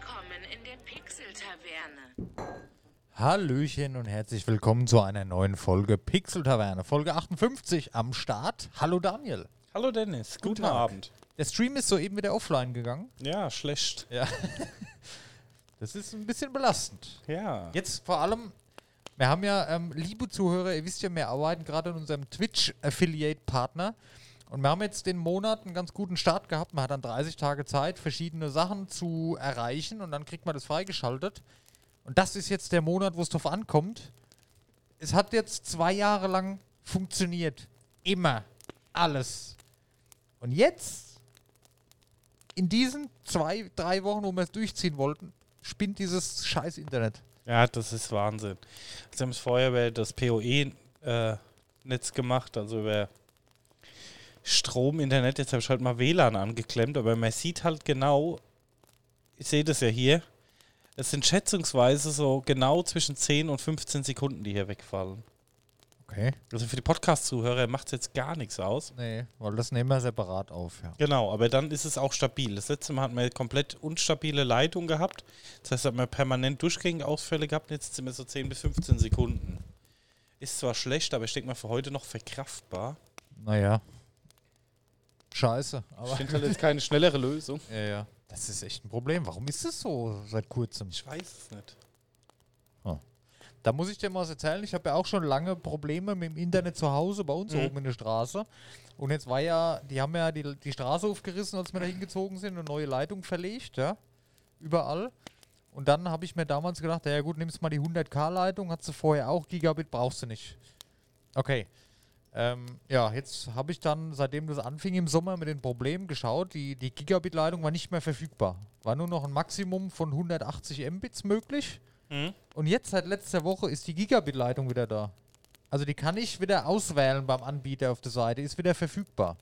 Willkommen in der Pixel Taverne. Hallöchen und herzlich willkommen zu einer neuen Folge Pixel Taverne, Folge 58 am Start. Hallo Daniel. Hallo Dennis, guten Abend. Der Stream ist soeben wieder offline gegangen. Ja, schlecht. Ja. Das ist ein bisschen belastend. Ja. Jetzt vor allem, wir haben ja, liebe Zuhörer, ihr wisst ja, wir arbeiten gerade an unserem Twitch-Affiliate-Partner. Und wir haben jetzt den Monat einen ganz guten Start gehabt. Man hat dann 30 Tage Zeit, verschiedene Sachen zu erreichen und dann kriegt man das freigeschaltet. Und das ist jetzt der Monat, wo es drauf ankommt. Es hat jetzt 2 Jahre lang funktioniert. Immer. Alles. Und jetzt, in diesen 2, 3 Wochen, wo wir es durchziehen wollten, spinnt dieses scheiß Internet. Ja, das ist Wahnsinn. Sie haben es vorher über das PoE-Netz gemacht, also über Strom, Internet, jetzt habe ich halt mal WLAN angeklemmt, aber man sieht halt genau, ich sehe das ja hier, es sind schätzungsweise so genau zwischen 10 und 15 Sekunden, die hier wegfallen. Okay. Also für die Podcast-Zuhörer macht es jetzt gar nichts aus. Nee, weil das nehmen wir separat auf, ja. Genau, aber dann ist es auch stabil. Das letzte Mal hatten wir komplett unstabile Leitung gehabt, das heißt, hatten wir permanent durchgängig Ausfälle gehabt, jetzt sind wir so 10 bis 15 Sekunden. Ist zwar schlecht, aber ich denke mal für heute noch verkraftbar. Naja. Scheiße. Aber ich finde halt jetzt keine schnellere Lösung. Ja, ja. Das ist echt ein Problem. Warum ist das so seit kurzem? Ich weiß es nicht. Oh. Da muss ich dir mal was erzählen. Ich habe ja auch schon lange Probleme mit dem Internet zu Hause, bei uns oben in der Straße. Und jetzt war ja, die haben ja die Straße aufgerissen, als wir da hingezogen sind und neue Leitung verlegt, ja. Überall. Und dann habe ich mir damals gedacht, ja gut, nimmst mal die 100K-Leitung, hast du vorher auch, Gigabit brauchst du nicht. Okay. Ja, jetzt habe ich dann, seitdem das anfing im Sommer mit den Problemen, geschaut, die Gigabit-Leitung war nicht mehr verfügbar. War nur noch ein Maximum von 180 Mbits möglich. Mhm. Und jetzt seit letzter Woche ist die Gigabit-Leitung wieder da. Also die kann ich wieder auswählen beim Anbieter auf der Seite, ist wieder verfügbar.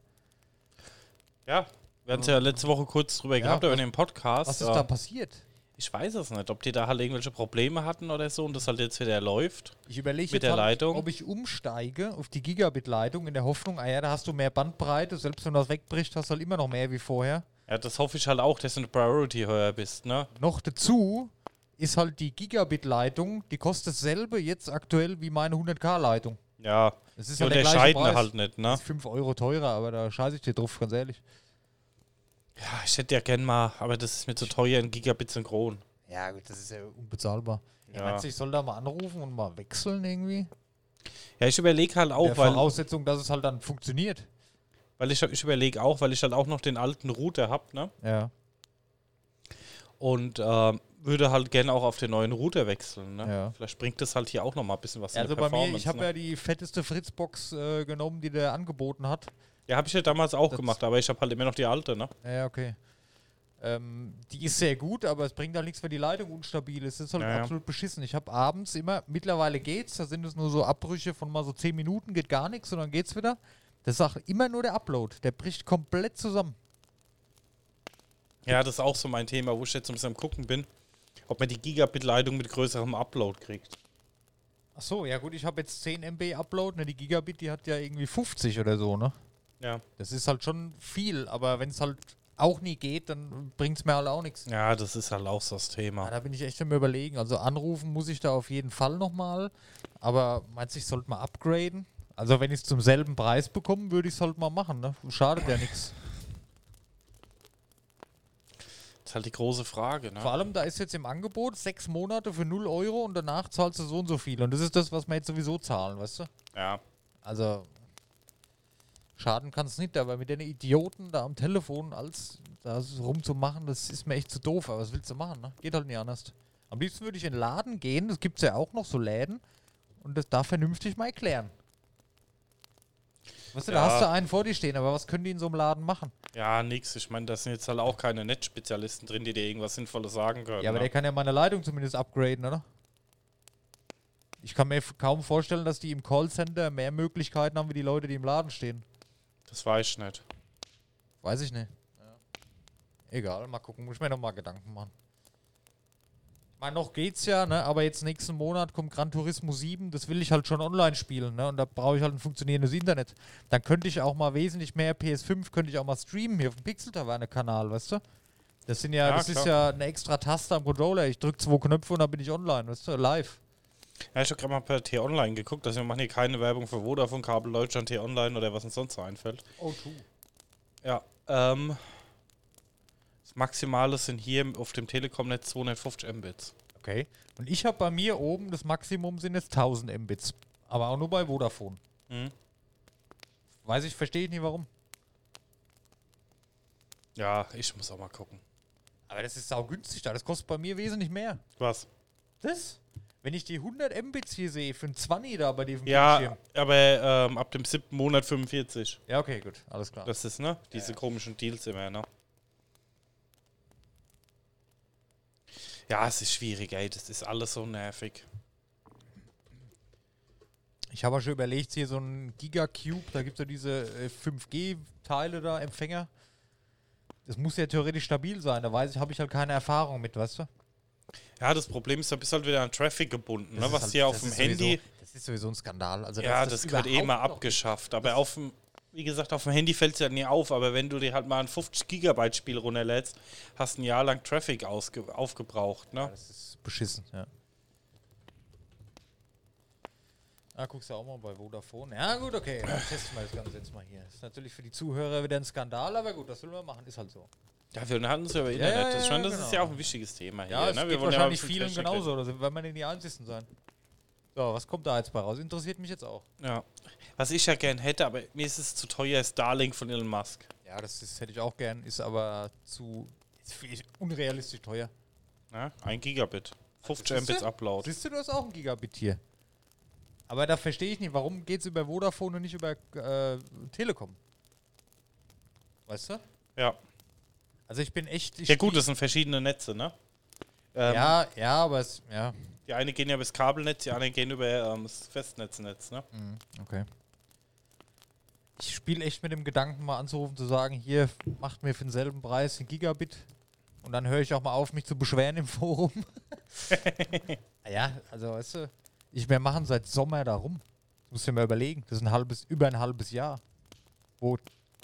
Ja, wir hatten es ja letzte Woche kurz drüber gehabt, über den Podcast. Was ist da passiert? Ich weiß es nicht, ob die da halt irgendwelche Probleme hatten oder so und das halt jetzt wieder läuft. Ich überlege jetzt, ob ich umsteige auf die Gigabit-Leitung in der Hoffnung, da hast du mehr Bandbreite, selbst wenn das wegbricht, hast du halt immer noch mehr wie vorher. Ja, das hoffe ich halt auch, dass du eine Priority höher bist, ne? Noch dazu ist halt die Gigabit-Leitung, die kostet dasselbe jetzt aktuell wie meine 100K-Leitung. Ja, das ist ja halt der gleiche Preis. Halt nicht, ne? Das ist 5 Euro teurer, aber da scheiße ich dir drauf, ganz ehrlich. Ja, ich hätte ja gern mal, aber das ist mir zu teuer, ein Gigabit synchron. Ja gut, das ist ja unbezahlbar. Ja. Ich meine, ich soll da mal anrufen und mal wechseln irgendwie. Ja, ich überlege halt auch, weil... Voraussetzung, dass es halt dann funktioniert. Weil ich überlege auch, weil ich halt auch noch den alten Router habe, ne? Ja. Und würde halt gerne auch auf den neuen Router wechseln, ne? Ja. Vielleicht bringt das halt hier auch noch mal ein bisschen was in der Performance. Also bei mir, ich habe ja die fetteste Fritzbox genommen, die der angeboten hat. Ja, habe ich ja damals auch gemacht, aber ich habe halt immer noch die alte, ne? Ja, okay. Die ist sehr gut, aber es bringt halt nichts, wenn die Leitung unstabil ist. Das ist halt absolut beschissen. Ich habe abends immer, mittlerweile geht's, da sind es nur so Abbrüche von mal so 10 Minuten, geht gar nichts und dann geht's wieder. Das sagt immer nur der Upload, der bricht komplett zusammen. Ja, das ist auch so mein Thema, wo ich jetzt ein bisschen am Gucken bin, ob man die Gigabit-Leitung mit größerem Upload kriegt. Ach so, ja gut, ich habe jetzt 10 MB Upload, ne? Die Gigabit, die hat ja irgendwie 50 oder so, ne? Ja. Das ist halt schon viel, aber wenn es halt auch nie geht, dann bringt es mir halt auch nichts. Ja, das ist halt auch so das Thema. Ja, da bin ich echt am Überlegen. Also anrufen muss ich da auf jeden Fall nochmal, aber meinst du, ich sollte mal upgraden? Also wenn ich es zum selben Preis bekomme, würde ich es halt mal machen, ne? Schadet ja nichts. Das ist halt die große Frage, ne? Vor allem, da ist jetzt im Angebot 6 Monate für 0 Euro und danach zahlst du so und so viel. Und das ist das, was wir jetzt sowieso zahlen, weißt du? Ja. Also... Schaden kann es nicht, aber mit den Idioten da am Telefon als da rumzumachen, das ist mir echt zu doof. Aber was willst du machen, ne? Geht halt nicht anders. Am liebsten würde ich in den Laden gehen, das gibt es ja auch noch, so Läden, und das da vernünftig mal erklären. Weißt du, da hast du einen vor dir stehen, aber was können die in so einem Laden machen? Ja, nix. Ich meine, da sind jetzt halt auch keine Netzspezialisten drin, die dir irgendwas Sinnvolles sagen können. Ja, aber der kann ja meine Leitung zumindest upgraden, oder? Ich kann mir kaum vorstellen, dass die im Callcenter mehr Möglichkeiten haben, wie die Leute, die im Laden stehen. Das weiß ich nicht. Weiß ich nicht. Ja. Egal, mal gucken, muss ich mir nochmal Gedanken machen. Ich meine, noch geht's ja, ne? Aber jetzt nächsten Monat kommt Gran Turismo 7, das will ich halt schon online spielen, ne? Und da brauche ich halt ein funktionierendes Internet. Dann könnte ich auch mal wesentlich mehr PS5, könnte ich auch mal streamen hier auf dem Pixel-Taverne-Kanal, weißt du? Das sind ja, das ist ja eine extra Taste am Controller. Ich drücke 2 Knöpfe und dann bin ich online, weißt du, live. Ja, ich habe gerade mal per T-Online geguckt, dass wir machen hier keine Werbung für Vodafone, Kabel Deutschland, T-Online oder was uns sonst so einfällt. Oh, true. Ja, das Maximale sind hier auf dem Telekom-Netz 250 Mbits. Okay. Und ich habe bei mir oben das Maximum sind jetzt 1000 Mbits. Aber auch nur bei Vodafone. Mhm. Weiß ich, verstehe ich nicht warum. Ja, ich muss auch mal gucken. Aber das ist saugünstig da. Das kostet bei mir wesentlich mehr. Was? Das? Wenn ich die 100 Mbits hier sehe, für ein 20 da bei diesem Bildschirm. Ja, aber ab dem 7. Monat 45. Ja, okay, gut. Alles klar. Das ist, ne? Diese komischen Deals immer, ne? Ja, es ist schwierig, ey. Das ist alles so nervig. Ich habe auch schon überlegt, hier so ein Gigacube, da gibt es ja diese 5G-Teile da, Empfänger. Das muss ja theoretisch stabil sein, da weiß ich, habe ich halt keine Erfahrung mit, weißt du? Ja, das Problem ist, da bist du halt wieder an Traffic gebunden, ne? Was halt, hier auf dem Handy... Sowieso, das ist sowieso ein Skandal. Also ja, das wird eh mal abgeschafft, aber auf dem... Wie gesagt, auf dem Handy fällt es ja nie auf, aber wenn du dir halt mal ein 50-Gigabyte-Spiel runterlädst, hast ein Jahr lang Traffic aufgebraucht, ne? Ja, das ist beschissen, ja. Ah, guckst du auch mal bei Vodafone. Ja gut, okay, dann testen wir das Ganze jetzt mal hier. Das ist natürlich für die Zuhörer wieder ein Skandal, aber gut, das will man machen, ist halt so. Ja, wir hatten es ja über Internet, das ist ja auch ein wichtiges Thema hier. Ja, das geht wahrscheinlich vielen genauso, oder werden wir nicht die Einzigen sein. So, was kommt da jetzt bei raus? Interessiert mich jetzt auch. Ja, was ich ja gern hätte, aber mir ist es zu teuer, ist Starlink von Elon Musk. Ja, das hätte ich auch gern, ist aber ist unrealistisch teuer. Na, 1 Gigabit, 50 Mbits Upload. Siehst du, du hast auch 1 Gigabit hier. Aber da verstehe ich nicht, warum geht es über Vodafone und nicht über Telekom? Weißt du? Ja. Also ich bin echt... Ja gut, das sind verschiedene Netze, ne? Ja, aber es... Ja. Die eine gehen ja bis Kabelnetz, die anderen gehen über das Festnetznetz, ne? Okay. Ich spiele echt mit dem Gedanken, mal anzurufen, zu sagen, hier, macht mir für denselben Preis 1 Gigabit und dann höre ich auch mal auf, mich zu beschweren im Forum. Ja, also weißt du, wir machen seit Sommer da rum. Das musst du dir mal überlegen. Das ist über ein halbes Jahr, wo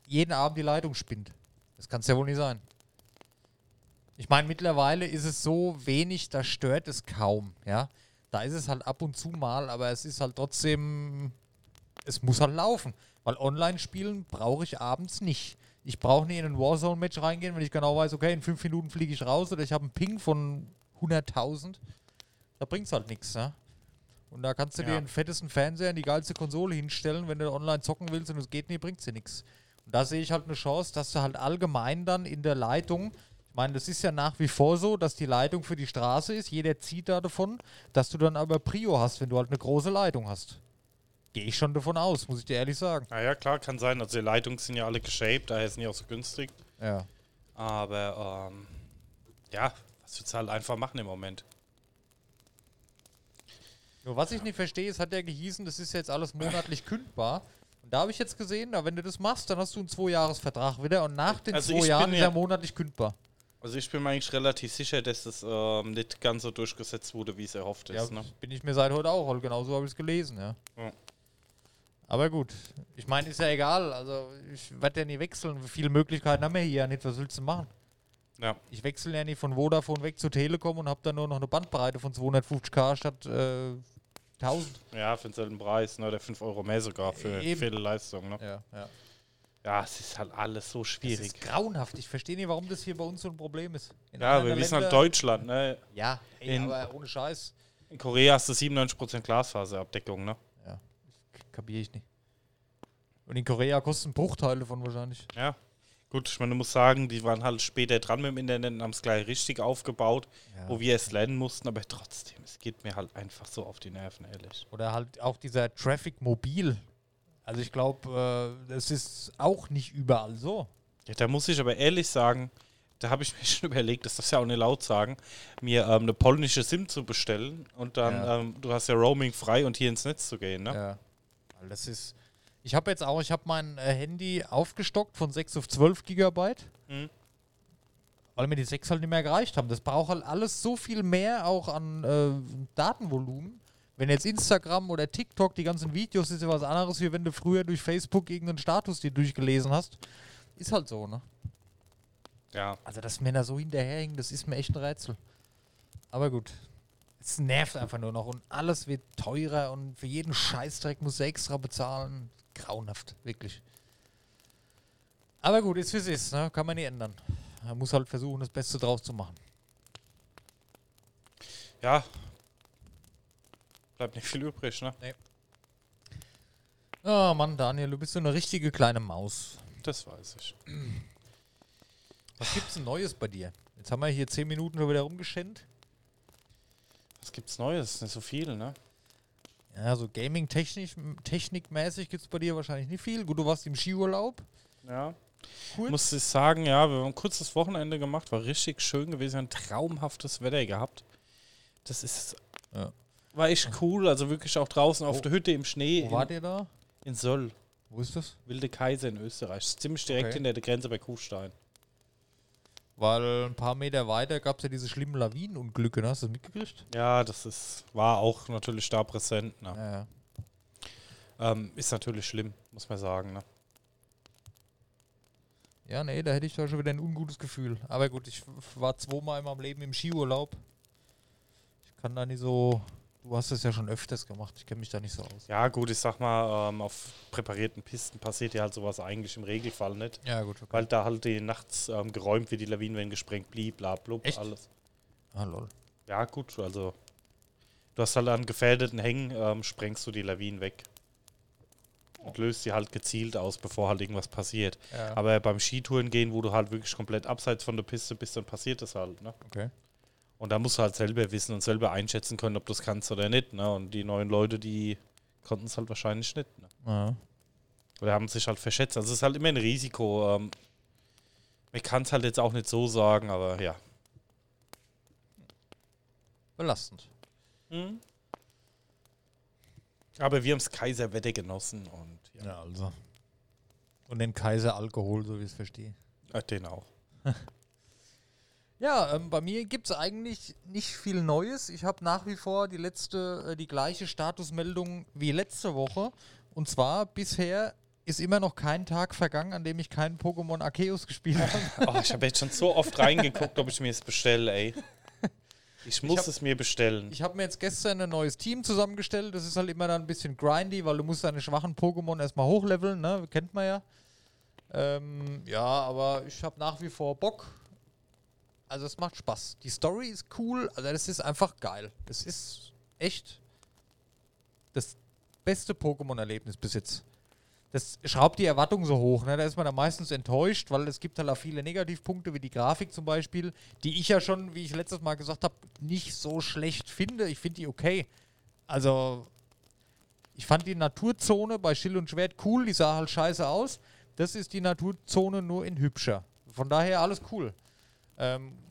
jeden Abend die Leitung spinnt. Das kann es ja wohl nicht sein. Ich meine, mittlerweile ist es so wenig, da stört es kaum, ja. Da ist es halt ab und zu mal, aber es ist halt trotzdem, es muss halt laufen. Weil Online-Spielen brauche ich abends nicht. Ich brauche nicht in ein Warzone-Match reingehen, wenn ich genau weiß, okay, in 5 Minuten fliege ich raus oder ich habe einen Ping von 100.000. Da bringt es halt nichts, ne? Und da kannst du dir den fettesten Fernseher und die geilste Konsole hinstellen, wenn du online zocken willst und es geht nicht, bringt dir nichts. Und da sehe ich halt eine Chance, dass du halt allgemein dann in der Leitung... Ich meine, das ist ja nach wie vor so, dass die Leitung für die Straße ist. Jeder zieht da davon, dass du dann aber Prio hast, wenn du halt eine große Leitung hast. Gehe ich schon davon aus, muss ich dir ehrlich sagen. Naja, klar, kann sein. Also die Leitungen sind ja alle geshaped, daher sind die auch so günstig. Ja. Aber, was willst du halt einfach machen im Moment? Nur was ich nicht verstehe, es hat ja gehießen, das ist jetzt alles monatlich kündbar. Da habe ich jetzt gesehen, wenn du das machst, dann hast du einen 2-Jahres-Vertrag wieder und nach den 2 Jahren ist er monatlich kündbar. Also ich bin mir eigentlich relativ sicher, dass das nicht ganz so durchgesetzt wurde, wie es erhofft ist. Ja, ne? Bin ich mir seit heute auch. Genau so habe ich es gelesen, ja. Aber gut. Ich meine, ist ja egal. Also ich werde ja nie wechseln. Viele Möglichkeiten haben wir hier ja nicht. Was willst du machen? Ja. Ich wechsle ja nicht von Vodafone weg zu Telekom und habe dann nur noch eine Bandbreite von 250k statt 1000. Ja, für denselben Preis, ne? Oder 5 Euro mehr sogar für viele Leistungen. Ne? Ja. Ja, es ist halt alles so schwierig. Es ist grauenhaft. Ich verstehe nicht, warum das hier bei uns so ein Problem ist. Wir wissen halt Deutschland, ne? Ja, aber ohne Scheiß. In Korea hast du 97% Glasfaserabdeckung, ne? Ja, kapiere ich nicht. Und in Korea kosten Bruchteile von wahrscheinlich. Ja, gut, ich meine, du musst sagen, die waren halt später dran mit dem Internet und haben es gleich richtig aufgebaut, wo wir es lernen mussten, aber trotzdem, es geht mir halt einfach so auf die Nerven, ehrlich. Oder halt auch dieser Traffic mobil. Also ich glaube, das ist auch nicht überall so. Ja, da muss ich aber ehrlich sagen, da habe ich mir schon überlegt, das darfst du ja auch nicht laut sagen, mir eine polnische SIM zu bestellen und dann, du hast ja Roaming frei und hier ins Netz zu gehen, ne? Ja, also das ist... Ich habe mein Handy aufgestockt von 6 auf 12 Gigabyte, weil mir die 6 halt nicht mehr gereicht haben. Das braucht halt alles so viel mehr auch an Datenvolumen. Wenn jetzt Instagram oder TikTok, die ganzen Videos, ist ja was anderes, wie wenn du früher durch Facebook irgendeinen Status dir durchgelesen hast. Ist halt so, ne? Ja. Also, dass Männer so hinterherhängen, das ist mir echt ein Rätsel. Aber gut. Es nervt einfach nur noch und alles wird teurer und für jeden Scheißdreck muss er extra bezahlen. Grauenhaft, wirklich. Aber gut, ist wie es ist, ne? Kann man nicht ändern. Man muss halt versuchen, das Beste draus zu machen. Ja. Bleibt nicht viel übrig, ne? Nee. Oh Mann, Daniel, du bist so eine richtige kleine Maus. Das weiß ich. Was gibt's denn Neues bei dir? Jetzt haben wir hier 10 Minuten schon wieder rumgeschenkt. Was gibt's Neues? Nicht so viel, ne? Ja, so gaming-technisch, technikmäßig gibt's bei dir wahrscheinlich nicht viel. Gut, du warst im Skiurlaub. Ja. Cool. Muss ich sagen, ja, wir haben ein kurzes Wochenende gemacht, war richtig schön gewesen, ein traumhaftes Wetter gehabt. Das ist, ja, war echt cool, also wirklich auch draußen auf der Hütte im Schnee. Wo wart ihr da? In Söll. Wo ist das? Wilde Kaiser in Österreich. Ist ziemlich direkt hinter der Grenze bei Kufstein. Weil ein paar Meter weiter gab es ja diese schlimmen Lawinenunglücke, ne? Hast du das mitgekriegt? Ja, das ist, war auch natürlich da präsent, ne? Ja, ja. Ist natürlich schlimm, muss man sagen, ne? Ja, nee, da hätte ich da schon wieder ein ungutes Gefühl. Aber gut, ich war 2-mal in meinem Leben im Skiurlaub. Ich kann da nicht so... Du hast das ja schon öfters gemacht, ich kenne mich da nicht so aus. Ja gut, ich sag mal, auf präparierten Pisten passiert ja halt sowas eigentlich im Regelfall nicht. Ja gut. Okay. Weil da halt die nachts geräumt wird, die Lawinenwände gesprengt, blablablub, alles. Ah lol. Ja gut, also du hast halt an gefährdeten Hängen, sprengst du die Lawinen weg. Und löst sie halt gezielt aus, bevor halt irgendwas passiert. Ja. Aber beim Skitouren gehen, wo du halt wirklich komplett abseits von der Piste bist, dann passiert das halt, ne? Okay. Und da musst du halt selber wissen und selber einschätzen können, ob du es kannst oder nicht, ne? Und die neuen Leute, die konnten es halt wahrscheinlich nicht, ne? Ja. Oder haben sich halt verschätzt. Also es ist halt immer ein Risiko. Ich kann es halt jetzt auch nicht so sagen, aber ja. Belastend. Mhm. Aber wir haben das Kaiserwetter genossen und ja. Ja, also. Und den Kaiseralkohol, so wie ich es verstehe. Ach, den auch. Ja, bei mir gibt es eigentlich nicht viel Neues. Ich habe nach wie vor die gleiche Statusmeldung wie letzte Woche. Und zwar, bisher ist immer noch kein Tag vergangen, an dem ich keinen Pokémon Arceus gespielt habe. Oh, ich habe jetzt schon so oft reingeguckt, ob ich mir es bestelle, ey. Ich muss es mir bestellen. Ich habe mir jetzt gestern ein neues Team zusammengestellt. Das ist halt immer dann ein bisschen grindy, weil du musst deine schwachen Pokémon erstmal hochleveln, ne? Kennt man ja. Ja, aber ich habe nach wie vor Bock. Also es macht Spaß. Die Story ist cool, also das ist einfach geil. Das ist echt das beste Pokémon-Erlebnis bis jetzt. Das schraubt die Erwartung so hoch, ne? Da ist man dann meistens enttäuscht, weil es gibt halt auch viele Negativpunkte, wie die Grafik zum Beispiel, die ich ja schon, wie ich letztes Mal gesagt habe, nicht so schlecht finde. Ich finde die okay. Also ich fand die Naturzone bei Schild und Schwert cool, die sah halt scheiße aus. Das ist die Naturzone nur in hübscher. Von daher alles cool.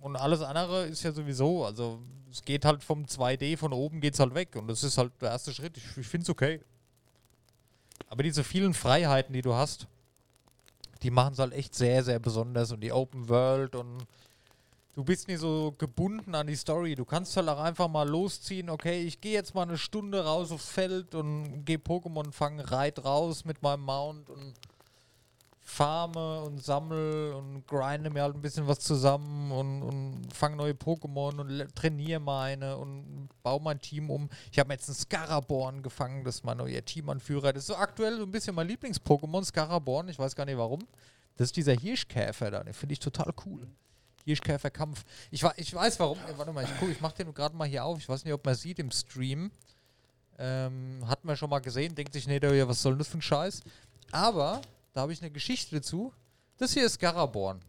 Und alles andere ist ja sowieso, also es geht halt vom 2D, von oben geht's halt weg und das ist halt der erste Schritt, ich find's okay. Aber diese vielen Freiheiten, die du hast, die machen's halt echt sehr, sehr besonders und die Open World und du bist nicht so gebunden an die Story, du kannst halt auch einfach mal losziehen, okay, ich gehe jetzt mal eine Stunde raus aufs Feld und gehe Pokémon fangen, reit raus mit meinem Mount und farme und sammle und grinde mir halt ein bisschen was zusammen und fange neue Pokémon und trainiere meine und baue mein Team um. Ich habe mir jetzt einen Scaraborn gefangen, das ist mein neuer Teamanführer. Das ist so aktuell so ein bisschen mein Lieblings-Pokémon, Scaraborn, ich weiß gar nicht warum. Das ist dieser Hirschkäfer da, den finde ich total cool. Hirschkäferkampf. Ich weiß warum, warte mal, ich mache den gerade mal hier auf, ich weiß nicht, ob man sieht im Stream. Hat man schon mal gesehen, denkt sich, nee, was soll das für ein Scheiß? Aber... Da habe ich eine Geschichte dazu. Das hier ist Scaraborn.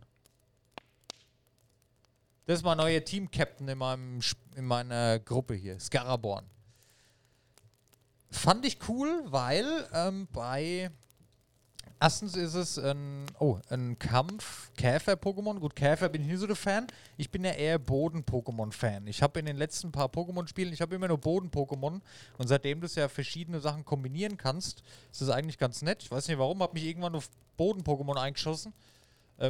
Das ist mein neuer Team-Captain in meiner Gruppe hier. Scaraborn. Fand ich cool, weil bei... Erstens ist es ein Kampf-Käfer-Pokémon. Gut, Käfer bin ich nicht so der Fan. Ich bin ja eher Boden-Pokémon-Fan. Ich habe in den letzten paar Pokémon-Spielen, ich habe immer nur Boden-Pokémon. Und seitdem du ja verschiedene Sachen kombinieren kannst, ist das eigentlich ganz nett. Ich weiß nicht warum, habe mich irgendwann auf Boden-Pokémon eingeschossen.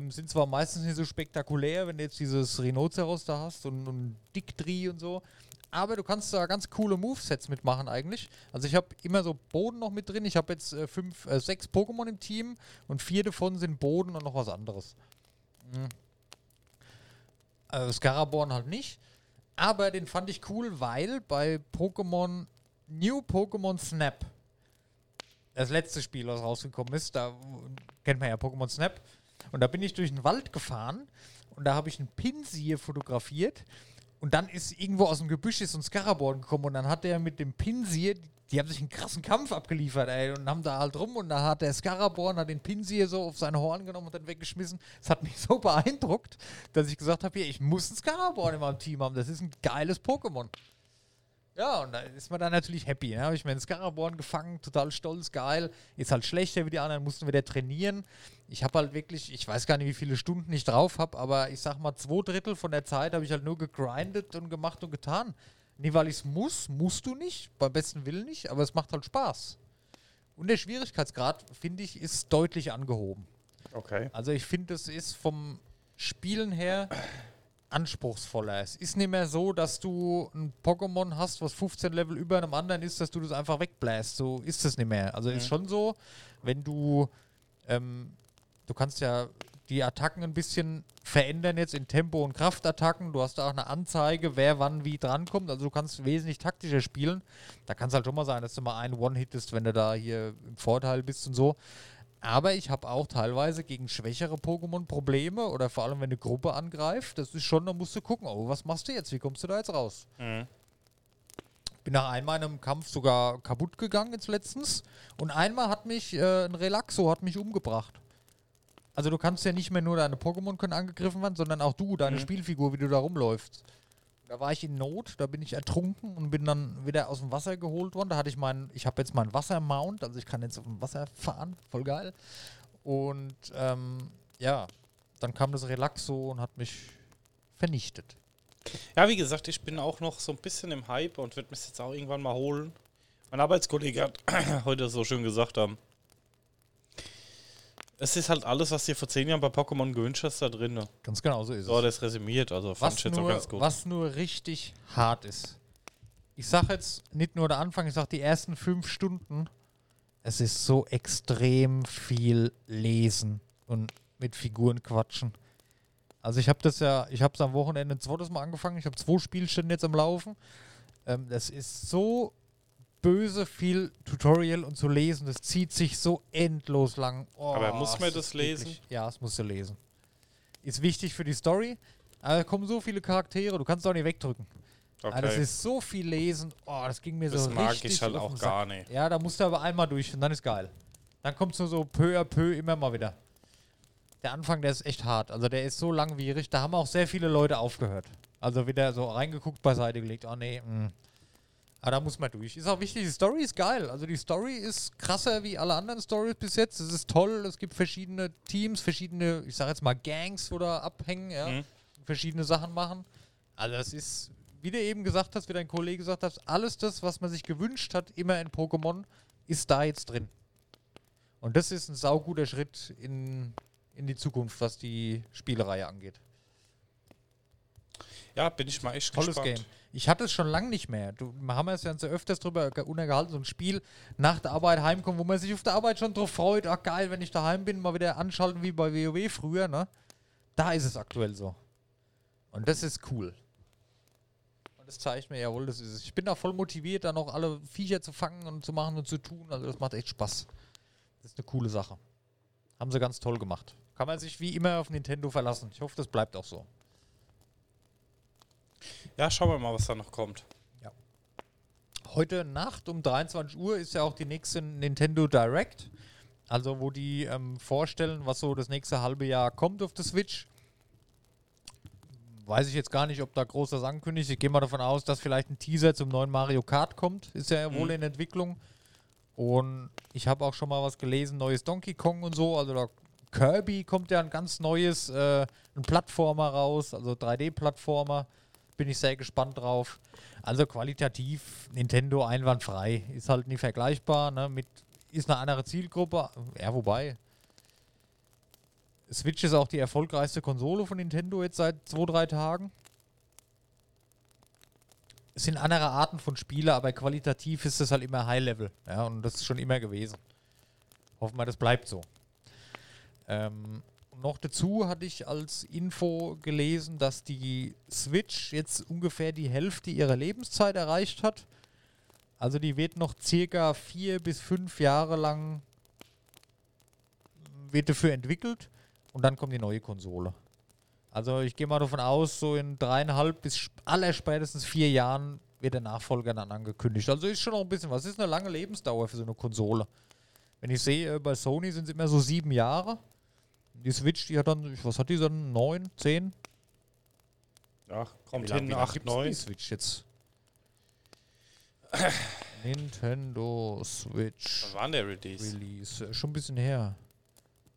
Sind zwar meistens nicht so spektakulär, wenn du jetzt dieses Rhinoceros da hast und Diktri und so. Aber du kannst da ganz coole Movesets mitmachen eigentlich. Also ich habe immer so Boden noch mit drin. Ich habe jetzt 6 Pokémon im Team und 4 davon sind Boden und noch was anderes. Scaraborn halt nicht. Aber den fand ich cool, weil bei Pokémon Snap, das letzte Spiel, was rausgekommen ist, da kennt man ja Pokémon Snap. Und da bin ich durch den Wald gefahren und da habe ich einen Pinsir fotografiert. Und dann ist irgendwo aus dem Gebüsch so ein Scaraborn gekommen und dann hat der mit dem Pinsir, die haben sich einen krassen Kampf abgeliefert, ey, und haben da halt rum und da hat der Scaraborn hat den Pinsir so auf seine Horn genommen und dann weggeschmissen. Das hat mich so beeindruckt, dass ich gesagt habe, hier, ich muss einen Scaraborn in meinem Team haben, das ist ein geiles Pokémon. Ja, und da ist man dann natürlich happy, ne? Habe ich mir einen Scaraborn gefangen, total stolz, geil. Ist halt schlechter wie die anderen, mussten wir da trainieren. Ich habe halt wirklich, ich weiß gar nicht, wie viele Stunden ich drauf habe, aber ich sag mal, 2/3 von der Zeit habe ich halt nur gegrindet und gemacht und getan. Nee, weil ich es muss, musst du nicht, beim besten Willen nicht, aber es macht halt Spaß. Und der Schwierigkeitsgrad, finde ich, ist deutlich angehoben. Okay. Also ich finde, es ist vom Spielen her anspruchsvoller. Es ist nicht mehr so, dass du ein Pokémon hast, was 15 Level über einem anderen ist, dass du das einfach wegbläst. So ist es nicht mehr. Also ist schon so, wenn du du kannst ja die Attacken ein bisschen verändern jetzt in Tempo- und Kraftattacken. Du hast da auch eine Anzeige, wer wann wie drankommt. Also du kannst wesentlich taktischer spielen. Da kann es halt schon mal sein, dass du mal einen One-Hittest, wenn du da hier im Vorteil bist und so. Aber ich habe auch teilweise gegen schwächere Pokémon Probleme oder vor allem, wenn eine Gruppe angreift, das ist schon, da musst du gucken, oh, was machst du jetzt, wie kommst du da jetzt raus? Mhm. Bin nach einmal in einem Kampf sogar kaputt gegangen jetzt letztens und einmal hat mich ein Relaxo hat mich umgebracht. Also du kannst ja nicht mehr nur deine Pokémon können angegriffen werden, sondern auch du, deine Spielfigur, wie du da rumläufst. Da war ich in Not, da bin ich ertrunken und bin dann wieder aus dem Wasser geholt worden. Da hatte ich ich habe jetzt meinen Wassermount, also ich kann jetzt auf dem Wasser fahren, voll geil. Und ja, dann kam das Relaxo und hat mich vernichtet. Ja, wie gesagt, ich bin auch noch so ein bisschen im Hype und werde mich jetzt auch irgendwann mal holen. Mein Arbeitskollege hat heute so schön gesagt haben. Es ist halt alles, was dir vor 10 Jahren bei Pokémon gewünscht hast, da drin. Ne? Ganz genau, so ist es. So, das resümiert, also fand ich jetzt auch ganz gut. Was nur richtig hart ist. Ich sag jetzt nicht nur der Anfang, ich sag die ersten 5 Stunden. Es ist so extrem viel lesen und mit Figuren quatschen. Also ich hab's am Wochenende ein zweites Mal angefangen. Ich habe 2 Spielstunden jetzt am Laufen. Das ist so böse viel Tutorial und zu lesen, das zieht sich so endlos lang. Oh, aber muss man das lesen? Wirklich, ja, das musst du lesen. Ist wichtig für die Story, aber da kommen so viele Charaktere, du kannst es auch nicht wegdrücken. Okay. Aber das ist so viel lesen, oh, das ging mir das so richtig. Das mag ich halt auch gar nicht. Ja, da musst du aber einmal durch und dann ist geil. Dann kommt es nur so peu à peu immer mal wieder. Der Anfang, der ist echt hart, also der ist so langwierig, da haben auch sehr viele Leute aufgehört. Also wieder so reingeguckt, beiseite gelegt, oh nee, aber da muss man durch. Ist auch wichtig, die Story ist geil. Also die Story ist krasser wie alle anderen Storys bis jetzt. Es ist toll, es gibt verschiedene Teams, verschiedene, ich sag jetzt mal Gangs oder abhängen, ja, verschiedene Sachen machen. Also es ist, wie du eben gesagt hast, wie dein Kollege gesagt hat, alles das, was man sich gewünscht hat, immer in Pokémon, ist da jetzt drin. Und das ist ein sauguter Schritt in die Zukunft, was die Spielereihe angeht. Ja, bin ich mal echt tolles gespannt. Game. Ich hatte es schon lange nicht mehr. Wir haben es ja öfters drüber untergehalten, so ein Spiel nach der Arbeit heimkommen, wo man sich auf der Arbeit schon drauf freut. Ach geil, wenn ich daheim bin, mal wieder anschalten wie bei WoW früher, ne? Da ist es aktuell so. Und das ist cool. Und das zeigt mir, jawohl, das ist es. Ich bin da voll motiviert, da noch alle Viecher zu fangen und zu machen und zu tun. Also das macht echt Spaß. Das ist eine coole Sache. Haben sie ganz toll gemacht. Kann man sich wie immer auf Nintendo verlassen. Ich hoffe, das bleibt auch so. Ja, schauen wir mal, was da noch kommt. Ja. Heute Nacht um 23 Uhr ist ja auch die nächste Nintendo Direct. Also wo die vorstellen, was so das nächste halbe Jahr kommt auf der Switch. Weiß ich jetzt gar nicht, ob da groß was ankündigt. Ich gehe mal davon aus, dass vielleicht ein Teaser zum neuen Mario Kart kommt. Ist ja wohl in Entwicklung. Und ich habe auch schon mal was gelesen, neues Donkey Kong und so. Also da Kirby kommt ja ein ganz neues ein Plattformer raus, also 3D-Plattformer. Bin ich sehr gespannt drauf. Also qualitativ Nintendo einwandfrei. Ist halt nicht vergleichbar, ne? Ist eine andere Zielgruppe. Ja, wobei. Switch ist auch die erfolgreichste Konsole von Nintendo jetzt seit 2-3 Tagen. Es sind andere Arten von Spielen, aber qualitativ ist das halt immer High-Level. Ja, und das ist schon immer gewesen. Hoffen wir, das bleibt so. Noch dazu hatte ich als Info gelesen, dass die Switch jetzt ungefähr die Hälfte ihrer Lebenszeit erreicht hat. Also die wird noch circa 4 bis 5 Jahre lang wird dafür entwickelt und dann kommt die neue Konsole. Also ich gehe mal davon aus, so in 3,5 bis allerspätestens 4 Jahren wird der Nachfolger dann angekündigt. Also ist schon noch ein bisschen was. Ist eine lange Lebensdauer für so eine Konsole. Wenn ich sehe, bei Sony sind es immer so 7 Jahre. Die Switch, die hat dann, was hat die dann? 9, 10? Ach, kommt hin, 8, 9. Die Switch jetzt. Nintendo Switch. Wann war der Release? Schon ein bisschen her.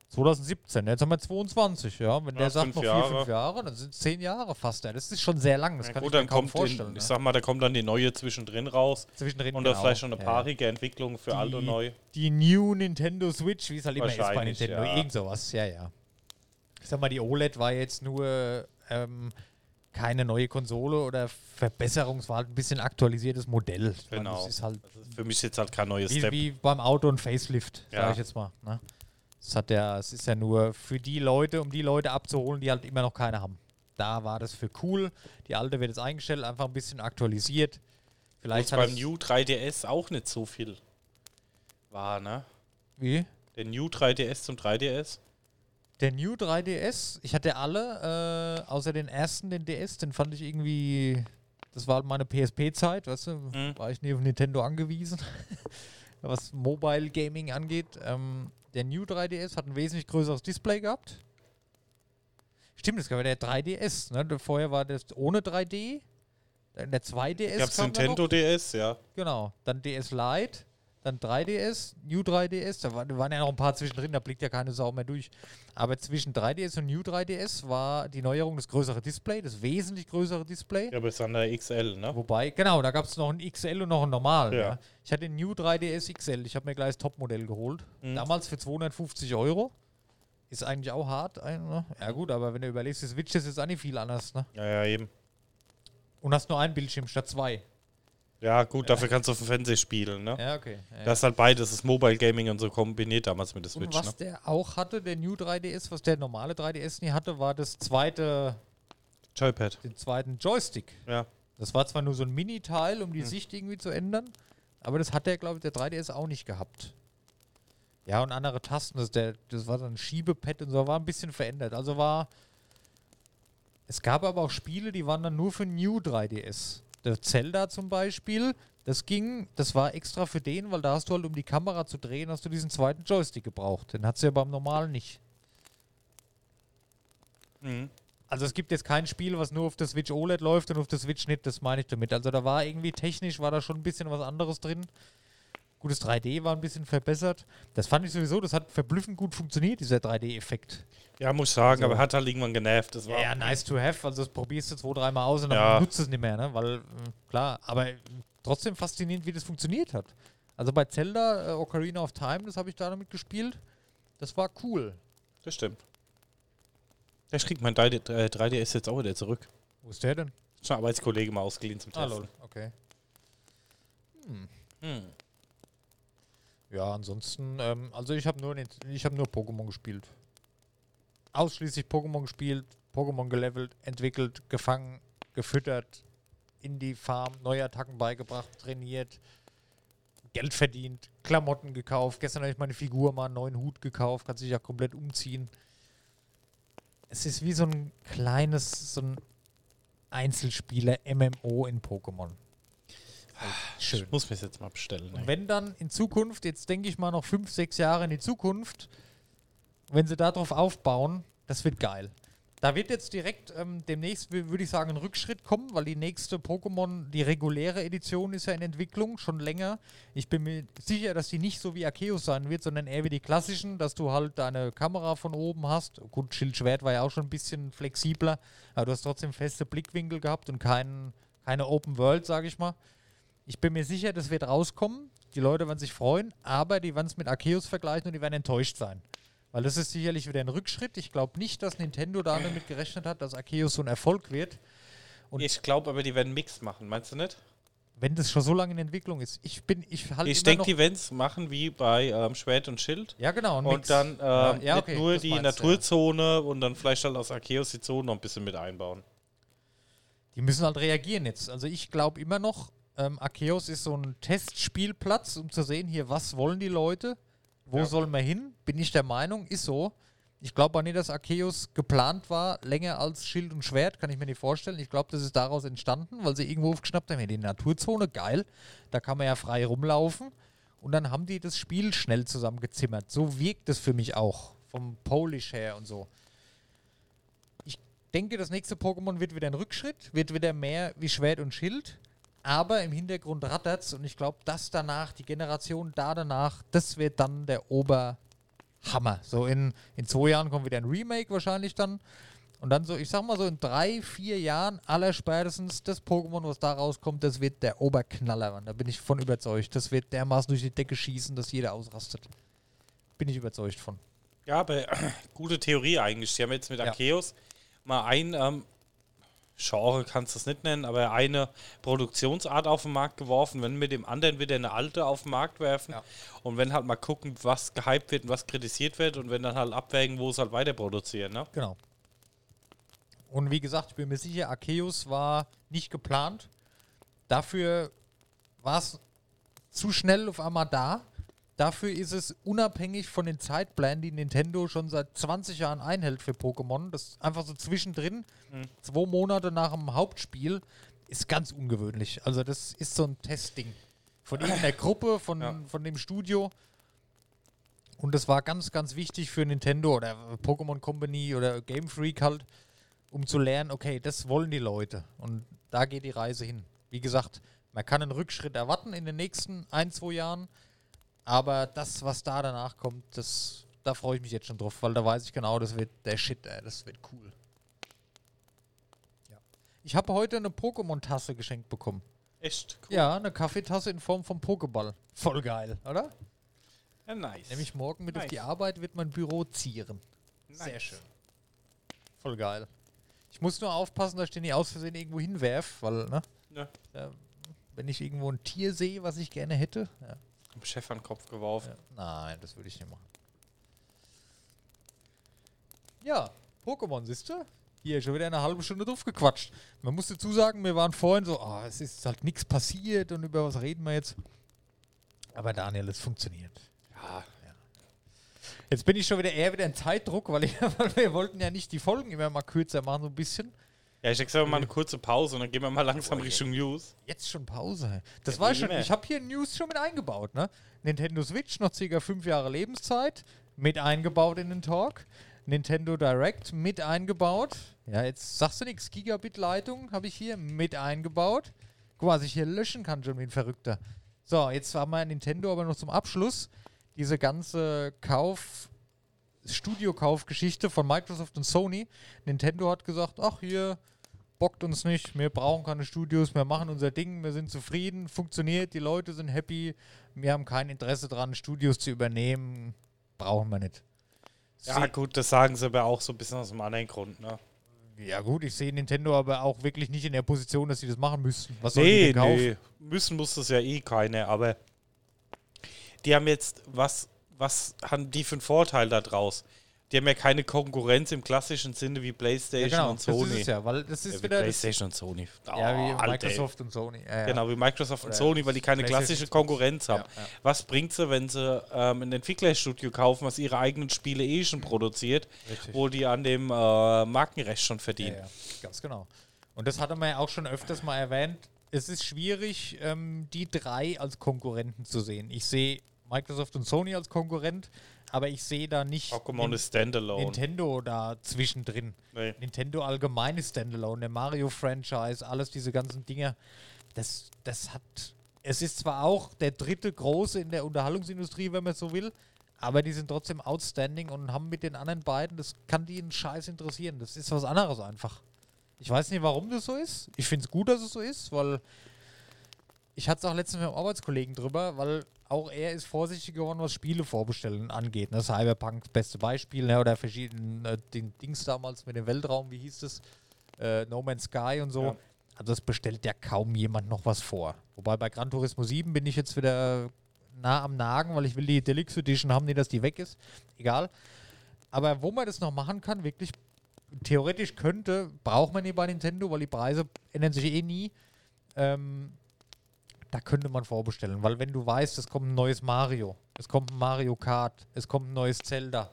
2017, jetzt haben wir 22, ja. Wenn ja, der sagt noch 4, 5 Jahre, dann sind es 10 Jahre fast. Ja. Das ist schon sehr lang, das ja, kann gut, ich mir dann kaum vorstellen. Ich sag mal, da kommt dann die neue zwischendrin raus. Zwischendrin, und genau. Da ist vielleicht schon eine paarige Entwicklung für alt und neu. Die New Nintendo Switch, wie es halt immer ist bei Nintendo. Ja. Irgend sowas, ja. Ich sag mal, die OLED war jetzt nur keine neue Konsole oder Verbesserung, es war halt ein bisschen aktualisiertes Modell. Genau. Das ist halt also für mich jetzt halt kein neues Step. Wie beim Auto und Facelift, ja. Sag ich jetzt mal, ne? Es ist ja nur für die Leute, um die Leute abzuholen, die halt immer noch keine haben. Da war das für cool. Die alte wird jetzt eingestellt, einfach ein bisschen aktualisiert. Vielleicht beim New 3DS auch nicht so viel war, ne? Wie? Der New 3DS zum 3DS? Der New 3DS? Ich hatte alle, außer den ersten, den DS, den fand ich irgendwie... Das war halt meine PSP-Zeit, weißt du? War ich nie auf Nintendo angewiesen, was Mobile Gaming angeht. Der New 3DS hat ein wesentlich größeres Display gehabt. Stimmt, das war der 3DS. Ne? Vorher war das ohne 3D. Dann der 2DS. Gab's Nintendo DS, ja. Genau. Dann DS Lite, dann 3DS, New 3DS. Da waren ja noch ein paar zwischendrin, da blickt ja keine Sau mehr durch. Aber zwischen 3DS und New 3DS war die Neuerung das größere Display, das wesentlich größere Display. Ja, aber es ist an der XL, ne? Wobei, genau, da gab es noch ein XL und noch ein normal. Ja. Ne? Ich hatte den New 3DS XL, ich habe mir gleich das Topmodell geholt. Damals für 250 Euro. Ist eigentlich auch hart. Ne? Ja gut, aber wenn du überlegst, die Switch ist jetzt auch nicht viel anders, ne? Ja, eben. Und hast nur einen Bildschirm statt 2. Ja, gut, dafür kannst du auf dem Fernseher spielen, ne? Ja, okay. Ja, das ist halt beides, das Mobile Gaming und so kombiniert damals mit der Switch, ne? Und was der auch hatte, der New 3DS, was der normale 3DS nie hatte, war das zweite... Joypad. Den zweiten Joystick. Ja. Das war zwar nur so ein Mini-Teil, um die Sicht irgendwie zu ändern, aber das hat der, glaube ich, der 3DS auch nicht gehabt. Ja, und andere Tasten, das war so ein Schiebepad und so, war ein bisschen verändert. Also es gab aber auch Spiele, die waren dann nur für New 3DS. Der Zelda zum Beispiel, das war extra für den, weil da hast du halt, um die Kamera zu drehen, hast du diesen zweiten Joystick gebraucht. Den hat's ja beim normalen nicht. Also es gibt jetzt kein Spiel, was nur auf der Switch OLED läuft und auf der Switch nicht, das meine ich damit. Also da war irgendwie technisch, war da schon ein bisschen was anderes drin. Gutes 3D war ein bisschen verbessert. Das fand ich sowieso, das hat verblüffend gut funktioniert, dieser 3D-Effekt. Ja, muss ich sagen, aber hat halt irgendwann genervt. Das war ja, nice to have, also das probierst du 2, 3 Mal aus und dann nutzt es nicht mehr, ne? Weil, klar, aber trotzdem faszinierend, wie das funktioniert hat. Also bei Zelda, Ocarina of Time, das habe ich da damit gespielt, das war cool. Das stimmt. Das kriegt mein 3DS jetzt auch wieder zurück. Wo ist der denn? Schon Arbeitskollege mal ausgeliehen zum Testen. LOL, okay. Ja, ansonsten, also ich habe nur Pokémon gespielt. Ausschließlich Pokémon gespielt, Pokémon gelevelt, entwickelt, gefangen, gefüttert, in die Farm, neue Attacken beigebracht, trainiert, Geld verdient, Klamotten gekauft. Gestern habe ich meine Figur mal einen neuen Hut gekauft, kann sich ja komplett umziehen. Es ist wie so ein kleines, so ein Einzelspieler-MMO in Pokémon. Schön. Ich muss mir das jetzt mal bestellen. Und wenn dann in Zukunft, jetzt denke ich mal noch 5, 6 Jahre in die Zukunft, wenn sie darauf aufbauen, das wird geil. Da wird jetzt direkt demnächst, würde ich sagen, ein Rückschritt kommen, weil die nächste Pokémon, die reguläre Edition ist ja in Entwicklung, schon länger. Ich bin mir sicher, dass die nicht so wie Arceus sein wird, sondern eher wie die klassischen, dass du halt deine Kamera von oben hast. Gut, Schildschwert war ja auch schon ein bisschen flexibler, aber du hast trotzdem feste Blickwinkel gehabt und keine Open World, sage ich mal. Ich bin mir sicher, das wird rauskommen. Die Leute werden sich freuen, aber die werden es mit Arceus vergleichen und die werden enttäuscht sein. Weil das ist sicherlich wieder ein Rückschritt. Ich glaube nicht, dass Nintendo damit gerechnet hat, dass Arceus so ein Erfolg wird. Und ich glaube aber, die werden Mix machen, meinst du nicht? Wenn das schon so lange in Entwicklung ist. Ich denke, die werden es machen wie bei Schwert und Schild. Ja, genau. Und dann nur die Naturzone und dann vielleicht halt aus Arceus die Zone noch ein bisschen mit einbauen. Die müssen halt reagieren jetzt. Also ich glaube immer noch, Arceus ist so ein Testspielplatz, um zu sehen, hier, was wollen die Leute? Wo sollen wir hin? Bin ich der Meinung, ist so. Ich glaube auch nicht, dass Arceus geplant war, länger als Schild und Schwert, kann ich mir nicht vorstellen. Ich glaube, das ist daraus entstanden, weil sie irgendwo aufgeschnappt haben, ja, die Naturzone, geil, da kann man ja frei rumlaufen. Und dann haben die das Spiel schnell zusammengezimmert. So wirkt es für mich auch, vom Polish her und so. Ich denke, das nächste Pokémon wird wieder ein Rückschritt, wird wieder mehr wie Schwert und Schild, aber im Hintergrund rattert's und ich glaube, das danach, die Generation da danach, das wird dann der Hammer. So in 2 Jahren kommt wieder ein Remake wahrscheinlich dann. Und dann so, ich sag mal so in 3-4 Jahren allerspätestens das Pokémon, was da rauskommt, das wird der Oberknaller, Mann. Da bin ich von überzeugt. Das wird dermaßen durch die Decke schießen, dass jeder ausrastet. Bin ich überzeugt von. Ja, aber gute Theorie eigentlich. Sie haben jetzt mit Arceus mal ein Genre kannst du es nicht nennen, aber eine Produktionsart auf den Markt geworfen, wenn mit dem anderen wieder eine alte auf den Markt werfen und wenn halt mal gucken, was gehypt wird und was kritisiert wird und wenn dann halt abwägen, wo es halt weiter produzieren, ne? Genau. Und wie gesagt, ich bin mir sicher, Arceus war nicht geplant. Dafür war es zu schnell auf einmal da. Dafür ist es unabhängig von den Zeitplänen, die Nintendo schon seit 20 Jahren einhält für Pokémon. Das ist einfach so zwischendrin, 2 Monate nach dem Hauptspiel, ist ganz ungewöhnlich. Also das ist so ein Testding von irgendeiner Gruppe, von dem Studio. Und das war ganz, ganz wichtig für Nintendo oder Pokémon Company oder Game Freak halt, um zu lernen, okay, das wollen die Leute. Und da geht die Reise hin. Wie gesagt, man kann einen Rückschritt erwarten in den nächsten 1-2 Jahren. Aber das, was da danach kommt, da freue ich mich jetzt schon drauf, weil da weiß ich genau, das wird der Shit, ey, das wird cool. Ja. Ich habe heute eine Pokémon-Tasse geschenkt bekommen. Echt cool. Ja, eine Kaffeetasse in Form von Pokéball. Voll geil, oder? Ja, nice. Nämlich morgen mit auf die Arbeit wird mein Büro zieren. Nice. Sehr schön. Voll geil. Ich muss nur aufpassen, dass ich den nicht aus Versehen irgendwo hinwerf, weil, ne? Ja. Ja, wenn ich irgendwo ein Tier sehe, was ich gerne hätte, Dem Chef an den Kopf geworfen. Ja. Nein, das würde ich nicht machen. Ja, Pokémon, siehst du? Hier, schon wieder eine halbe Stunde drauf gequatscht. Man muss dazu sagen, wir waren vorhin so, es ist halt nichts passiert und über was reden wir jetzt. Aber Daniel, es funktioniert. Ja. Jetzt bin ich schon wieder eher wieder in Zeitdruck, weil wir wollten ja nicht die Folgen immer mal kürzer machen, so ein bisschen. Ja, ich sage mal eine kurze Pause und dann gehen wir mal langsam Richtung News. Jetzt schon Pause. Das war schon, ich habe hier News schon mit eingebaut, ne? Nintendo Switch, noch ca. 5 Jahre Lebenszeit, mit eingebaut in den Talk. Nintendo Direct, mit eingebaut. Ja, jetzt sagst du nichts. Gigabit-Leitung habe ich hier mit eingebaut. Guck mal, was ich hier löschen kann, schon wie ein Verrückter. So, jetzt haben wir Nintendo aber noch zum Abschluss. Diese ganze Studio-Kauf-Geschichte von Microsoft und Sony. Nintendo hat gesagt, ach hier, bockt uns nicht, wir brauchen keine Studios, wir machen unser Ding, wir sind zufrieden, funktioniert, die Leute sind happy, wir haben kein Interesse dran, Studios zu übernehmen, brauchen wir nicht. Ja gut, das sagen sie aber auch so ein bisschen aus einem anderen Grund, ne? Ja gut, ich sehe Nintendo aber auch wirklich nicht in der Position, dass sie das machen müssen. Was soll die denn kaufen? Nee, müssen muss das ja keine, aber die haben jetzt was haben die für einen Vorteil da draus? Die haben ja keine Konkurrenz im klassischen Sinne wie PlayStation und Sony. Das ist es ja, weil das ist wieder PlayStation und Sony. Wie Microsoft und Sony. Ja. Genau, wie Microsoft und Sony, weil die keine klassische Konkurrenz haben. Ja. Was bringt sie, wenn sie ein Entwicklerstudio kaufen, was ihre eigenen Spiele schon produziert, wo die an dem Markenrecht schon verdienen? Ja. Ganz genau. Und das hatte man ja auch schon öfters mal erwähnt. Es ist schwierig, die drei als Konkurrenten zu sehen. Ich sehe Microsoft und Sony als Konkurrent, aber ich sehe da nicht Nintendo da zwischendrin. Nee. Nintendo allgemein ist Standalone, der Mario-Franchise, alles diese ganzen Dinger. Es ist zwar auch der dritte große in der Unterhaltungsindustrie, wenn man so will, aber die sind trotzdem outstanding und haben mit den anderen beiden, das kann die einen Scheiß interessieren. Das ist was anderes einfach. Ich weiß nicht, warum das so ist. Ich finde es gut, dass es so ist, weil ich hatte es auch letztens mit einem Arbeitskollegen drüber, weil auch er ist vorsichtig geworden, was Spiele vorbestellen angeht. Ne? Cyberpunk, das beste Beispiel, ne? Oder verschiedene Dings damals mit dem Weltraum, wie hieß das? No Man's Sky und so. Ja. Also es bestellt ja kaum jemand noch was vor. Wobei bei Gran Turismo 7 bin ich jetzt wieder nah am Nagen, weil ich will die Deluxe Edition haben, nicht, dass die weg ist. Egal. Aber wo man das noch machen kann, wirklich theoretisch könnte, braucht man die bei Nintendo, weil die Preise ändern sich eh nie. Da könnte man vorbestellen, weil wenn du weißt, es kommt ein neues Mario, es kommt ein Mario Kart, es kommt ein neues Zelda,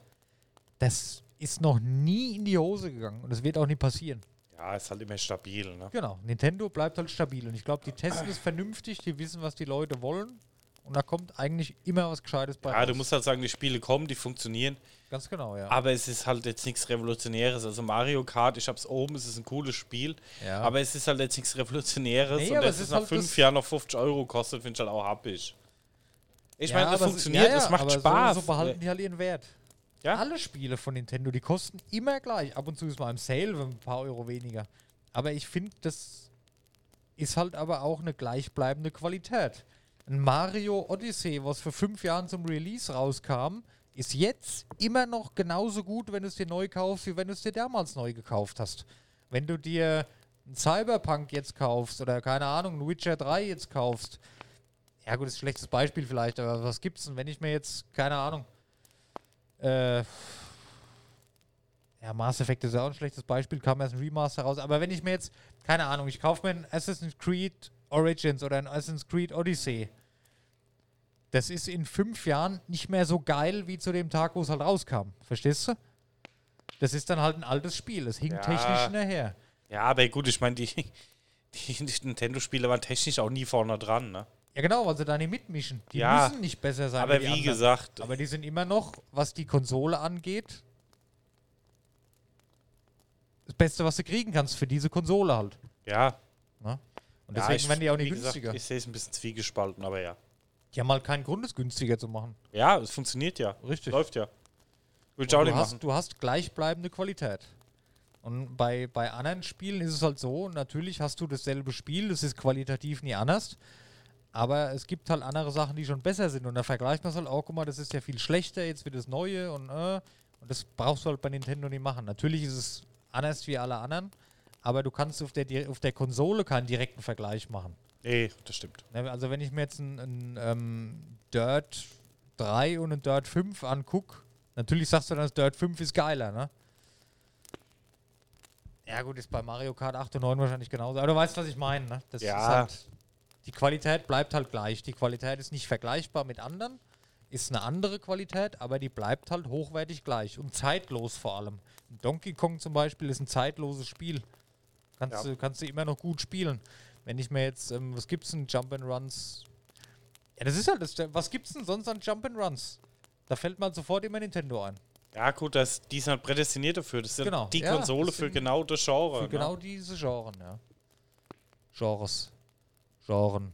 das ist noch nie in die Hose gegangen und das wird auch nie passieren. Ja, ist halt immer stabil, ne? Genau, Nintendo bleibt halt stabil und ich glaube, die testen es vernünftig, die wissen, was die Leute wollen und da kommt eigentlich immer was Gescheites bei raus. Ja, du musst halt sagen, die Spiele kommen, die funktionieren. Ganz genau, ja. Aber es ist halt jetzt nichts Revolutionäres. Also Mario Kart, ich hab's oben, es ist ein cooles Spiel, ja. Aber es ist halt jetzt nichts Revolutionäres. Nee, und dass es nach halt 5 Jahren noch 50 € kostet, finde ich halt auch happig. Ich meine, das funktioniert, es macht aber Spaß. So behalten die halt ihren Wert. Ja? Alle Spiele von Nintendo, die kosten immer gleich. Ab und zu ist mal im Sale ein paar Euro weniger. Aber ich finde, das ist halt aber auch eine gleichbleibende Qualität. Ein Mario Odyssey, was vor 5 Jahren zum Release rauskam, ist jetzt immer noch genauso gut, wenn du es dir neu kaufst, wie wenn du es dir damals neu gekauft hast. Wenn du dir einen Cyberpunk jetzt kaufst oder, keine Ahnung, einen Witcher 3 jetzt kaufst, ja gut, das ist ein schlechtes Beispiel vielleicht, aber was gibt's denn, wenn ich mir jetzt, keine Ahnung, ja, Mass Effect ist auch ein schlechtes Beispiel, kam erst ein Remaster raus, aber wenn ich mir jetzt, keine Ahnung, ich kaufe mir ein Assassin's Creed Origins oder ein Assassin's Creed Odyssey, das ist in 5 Jahren nicht mehr so geil wie zu dem Tag, wo es halt rauskam. Verstehst du? Das ist dann halt ein altes Spiel. Es hinkt technisch hinterher. Ja, aber gut, ich meine, die Nintendo-Spiele waren technisch auch nie vorne dran, ne? Ja, genau, weil sie da nicht mitmischen. Die müssen nicht besser sein. Aber wie gesagt. Aber die sind immer noch, was die Konsole angeht, das Beste, was du kriegen kannst für diese Konsole halt. Ja. Na? Und deswegen werden die auch nicht günstiger. Ich sehe es ein bisschen zwiegespalten, aber ja. Die haben halt keinen Grund, es günstiger zu machen. Ja, es funktioniert ja. Richtig. Läuft ja. Du hast gleichbleibende Qualität. Und bei anderen Spielen ist es halt so, natürlich hast du dasselbe Spiel, das ist qualitativ nie anders, aber es gibt halt andere Sachen, die schon besser sind. Und da vergleicht man es halt auch, guck mal, das ist ja viel schlechter, jetzt wird das Neue und das brauchst du halt bei Nintendo nicht machen. Natürlich ist es anders wie alle anderen, aber du kannst auf der Konsole keinen direkten Vergleich machen. Nee, das stimmt. Also wenn ich mir jetzt einen Dirt 3 und einen Dirt 5 angucke, natürlich sagst du dann, das Dirt 5 ist geiler, ne? Ja gut, ist bei Mario Kart 8 und 9 wahrscheinlich genauso. Aber du weißt, was ich meine, ne? Das ist halt, die Qualität bleibt halt gleich. Die Qualität ist nicht vergleichbar mit anderen, ist eine andere Qualität, aber die bleibt halt hochwertig gleich und zeitlos vor allem. Donkey Kong zum Beispiel ist ein zeitloses Spiel. Kannst du immer noch gut spielen. Wenn ich mir jetzt, was gibt's denn, Jump'n'Runs? Ja, das ist halt das. Was gibt's denn sonst an Jump'n'Runs? Da fällt man sofort immer Nintendo ein. Ja, gut, die ist halt prädestiniert dafür. Das ist genau, die Konsole für genau das Genre. Für genau diese Genren, ja. Genres? Die Genre,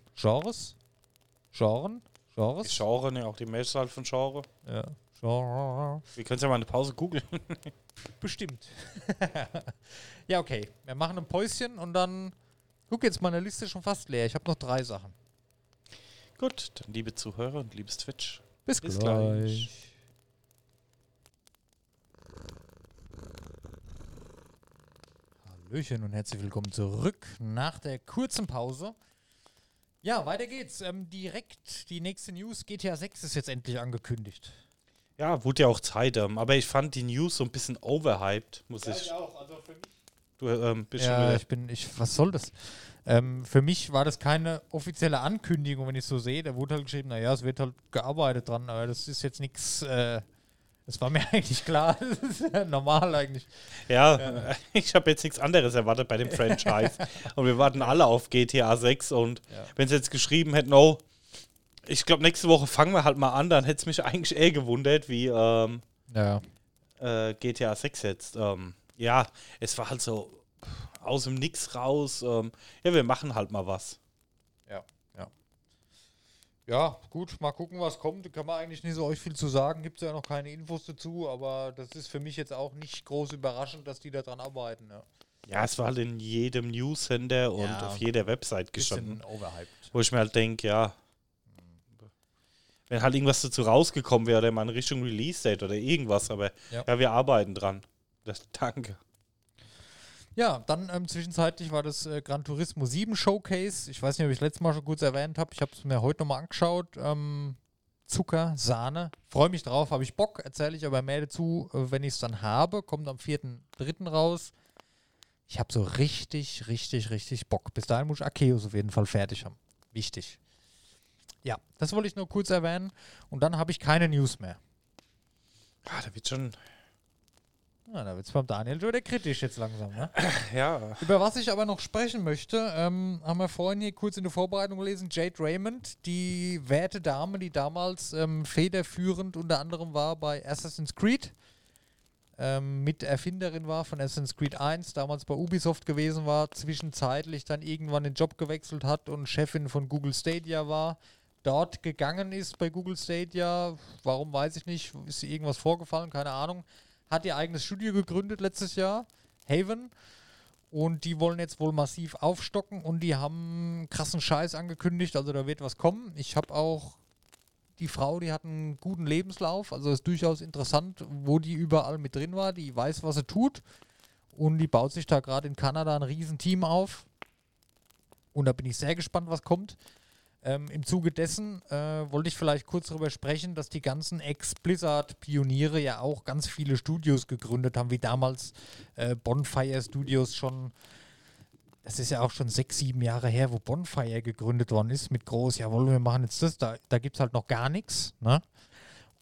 ja, auch die Mehrzahl von Genre. Ja. Genre. Wir können es ja mal eine Pause googeln. Bestimmt. Ja, okay. Wir machen ein Päuschen und dann. Guck, jetzt meine Liste ist schon fast leer. Ich habe noch 3 Sachen. Gut, dann liebe Zuhörer und liebes Twitch. Bis gleich. Hallöchen und herzlich willkommen zurück nach der kurzen Pause. Ja, weiter geht's. Direkt die nächste News. GTA 6 ist jetzt endlich angekündigt. Ja, wurde ja auch Zeit. Aber ich fand die News so ein bisschen overhyped. Ich auch. Also für mich. Was soll das? Für mich war das keine offizielle Ankündigung, wenn ich es so sehe. Da wurde halt geschrieben, naja, es wird halt gearbeitet dran, aber das ist jetzt nichts, das war mir eigentlich klar, das ist ja normal eigentlich. Ja. Ich habe jetzt nichts anderes erwartet bei dem Franchise. Und wir warten alle auf GTA 6 und wenn sie jetzt geschrieben hätten, ich glaube, nächste Woche fangen wir halt mal an, dann hätte es mich eigentlich eher gewundert, wie GTA 6 jetzt. Ja, es war halt so aus dem Nix raus. Wir machen halt mal was. Ja. Ja, gut, mal gucken, was kommt. Da kann man eigentlich nicht so euch viel zu sagen. Gibt es ja noch keine Infos dazu, aber das ist für mich jetzt auch nicht groß überraschend, dass die da dran arbeiten. Ja, es war halt in jedem News-Sender und auf jeder Website gestanden. Overhyped. Wo ich mir halt denke, wenn halt irgendwas dazu rausgekommen wäre oder mal in Richtung Release-Date oder irgendwas, aber wir arbeiten dran. Danke. Ja, dann zwischenzeitlich war das Gran Turismo 7 Showcase. Ich weiß nicht, ob ich letztes Mal schon kurz erwähnt habe. Ich habe es mir heute nochmal angeschaut. Zucker, Sahne. Freue mich drauf, habe ich Bock. Erzähle ich aber mehr dazu, wenn ich es dann habe. Kommt am 4.3. raus. Ich habe so richtig Bock. Bis dahin muss ich Arceus auf jeden Fall fertig haben. Wichtig. Ja, das wollte ich nur kurz erwähnen. Und dann habe ich keine News mehr. Ah, da wird schon... Ja, da wird es beim Daniel schon wieder kritisch jetzt langsam, ne? Ja. Über was ich aber noch sprechen möchte, haben wir vorhin hier kurz in der Vorbereitung gelesen, Jade Raymond, die werte Dame, die damals federführend unter anderem war bei Assassin's Creed, mit Erfinderin war von Assassin's Creed 1, damals bei Ubisoft gewesen war, zwischenzeitlich dann irgendwann den Job gewechselt hat und Chefin von Google Stadia war, dort gegangen ist bei Google Stadia, warum weiß ich nicht, ist ihr irgendwas vorgefallen, keine Ahnung, hat ihr eigenes Studio gegründet letztes Jahr, Haven, und die wollen jetzt wohl massiv aufstocken und die haben krassen Scheiß angekündigt, also da wird was kommen. Ich habe auch die Frau, die hat einen guten Lebenslauf, also ist durchaus interessant, wo die überall mit drin war, die weiß, was sie tut und die baut sich da gerade in Kanada ein Riesenteam auf und da bin ich sehr gespannt, was kommt. Im Zuge dessen wollte ich vielleicht kurz darüber sprechen, dass die ganzen Ex-Blizzard-Pioniere ja auch ganz viele Studios gegründet haben, wie damals Bonfire Studios schon, das ist ja auch schon 6-7 Jahre her, wo Bonfire gegründet worden ist, mit groß, jawohl, wir machen jetzt das, da gibt es halt noch gar nichts, ne?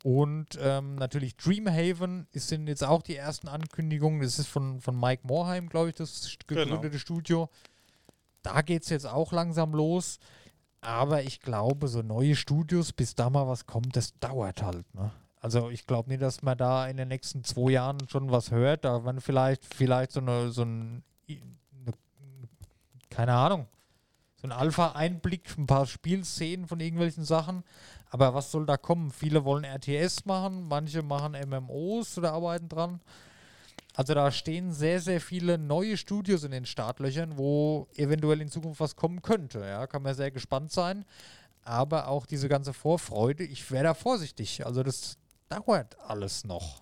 Und natürlich Dreamhaven sind jetzt auch die ersten Ankündigungen, das ist von Mike Morhaime, glaube ich, das gegründete Studio. Da geht es jetzt auch langsam los. Aber ich glaube, so neue Studios, bis da mal was kommt, das dauert halt, ne? Also ich glaube nicht, dass man da in den nächsten 2 Jahren schon was hört. Da werden vielleicht so eine keine Ahnung, so ein Alpha-Einblick, ein paar Spielszenen von irgendwelchen Sachen. Aber was soll da kommen? Viele wollen RTS machen, manche machen MMOs oder arbeiten dran. Also da stehen sehr, sehr viele neue Studios in den Startlöchern, wo eventuell in Zukunft was kommen könnte. Ja, kann man sehr gespannt sein. Aber auch diese ganze Vorfreude, ich wäre da vorsichtig. Also das dauert alles noch.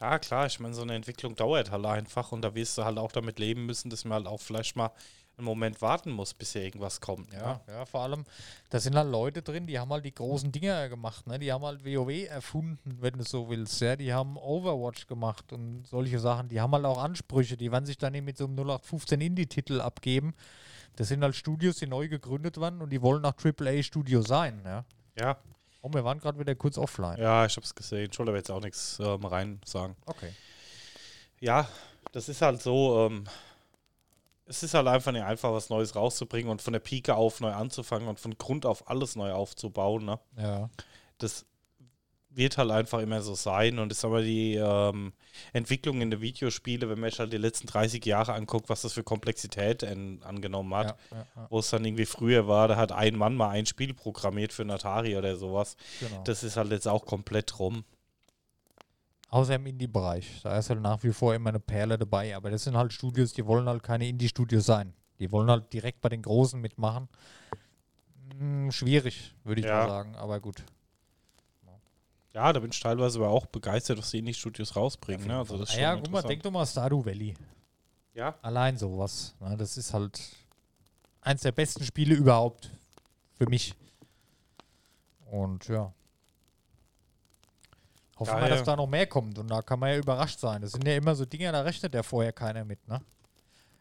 Ja klar, ich meine, so eine Entwicklung dauert halt einfach und da wirst du halt auch damit leben müssen, dass man halt auch vielleicht mal einen Moment warten muss, bis hier irgendwas kommt. Ja, ja, vor allem, da sind halt Leute drin, die haben halt die großen Dinger gemacht, ne? Die haben halt WoW erfunden, wenn du so willst, ja? Die haben Overwatch gemacht und solche Sachen, die haben halt auch Ansprüche, die werden sich dann nicht mit so einem 0815 Indie-Titel abgeben. Das sind halt Studios, die neu gegründet werden und die wollen nach AAA-Studio sein, ja? Ja. Oh, wir waren gerade wieder kurz offline. Ja, ich hab's gesehen. Schuld, aber jetzt auch nichts rein sagen. Okay. Ja, das ist halt so, es ist halt einfach nicht einfach, was Neues rauszubringen und von der Pike auf neu anzufangen und von Grund auf alles neu aufzubauen, ne? Ja. Das wird halt einfach immer so sein und ich sag mal, die Entwicklung in den Videospielen, wenn man sich halt die letzten 30 Jahre anguckt, was das für Komplexität angenommen hat, ja. Wo es dann irgendwie früher war, da hat ein Mann mal ein Spiel programmiert für Atari oder sowas. Genau. Das ist halt jetzt auch komplett rum. Außer im Indie-Bereich, da ist halt nach wie vor immer eine Perle dabei, aber das sind halt Studios, die wollen halt keine Indie-Studios sein. Die wollen halt direkt bei den Großen mitmachen. Schwierig, würde ich mal sagen, aber gut. Ja, da bin ich teilweise aber auch begeistert, dass die Indie-Studios rausbringen. Ja, ne? Also das ist schon guck mal, denk doch mal Stardew Valley. Ja. Allein sowas. Ne? Das ist halt eins der besten Spiele überhaupt für mich. Und ja. Hoffen wir, dass da noch mehr kommt. Und da kann man ja überrascht sein. Das sind ja immer so Dinger, da rechnet ja vorher keiner mit, ne?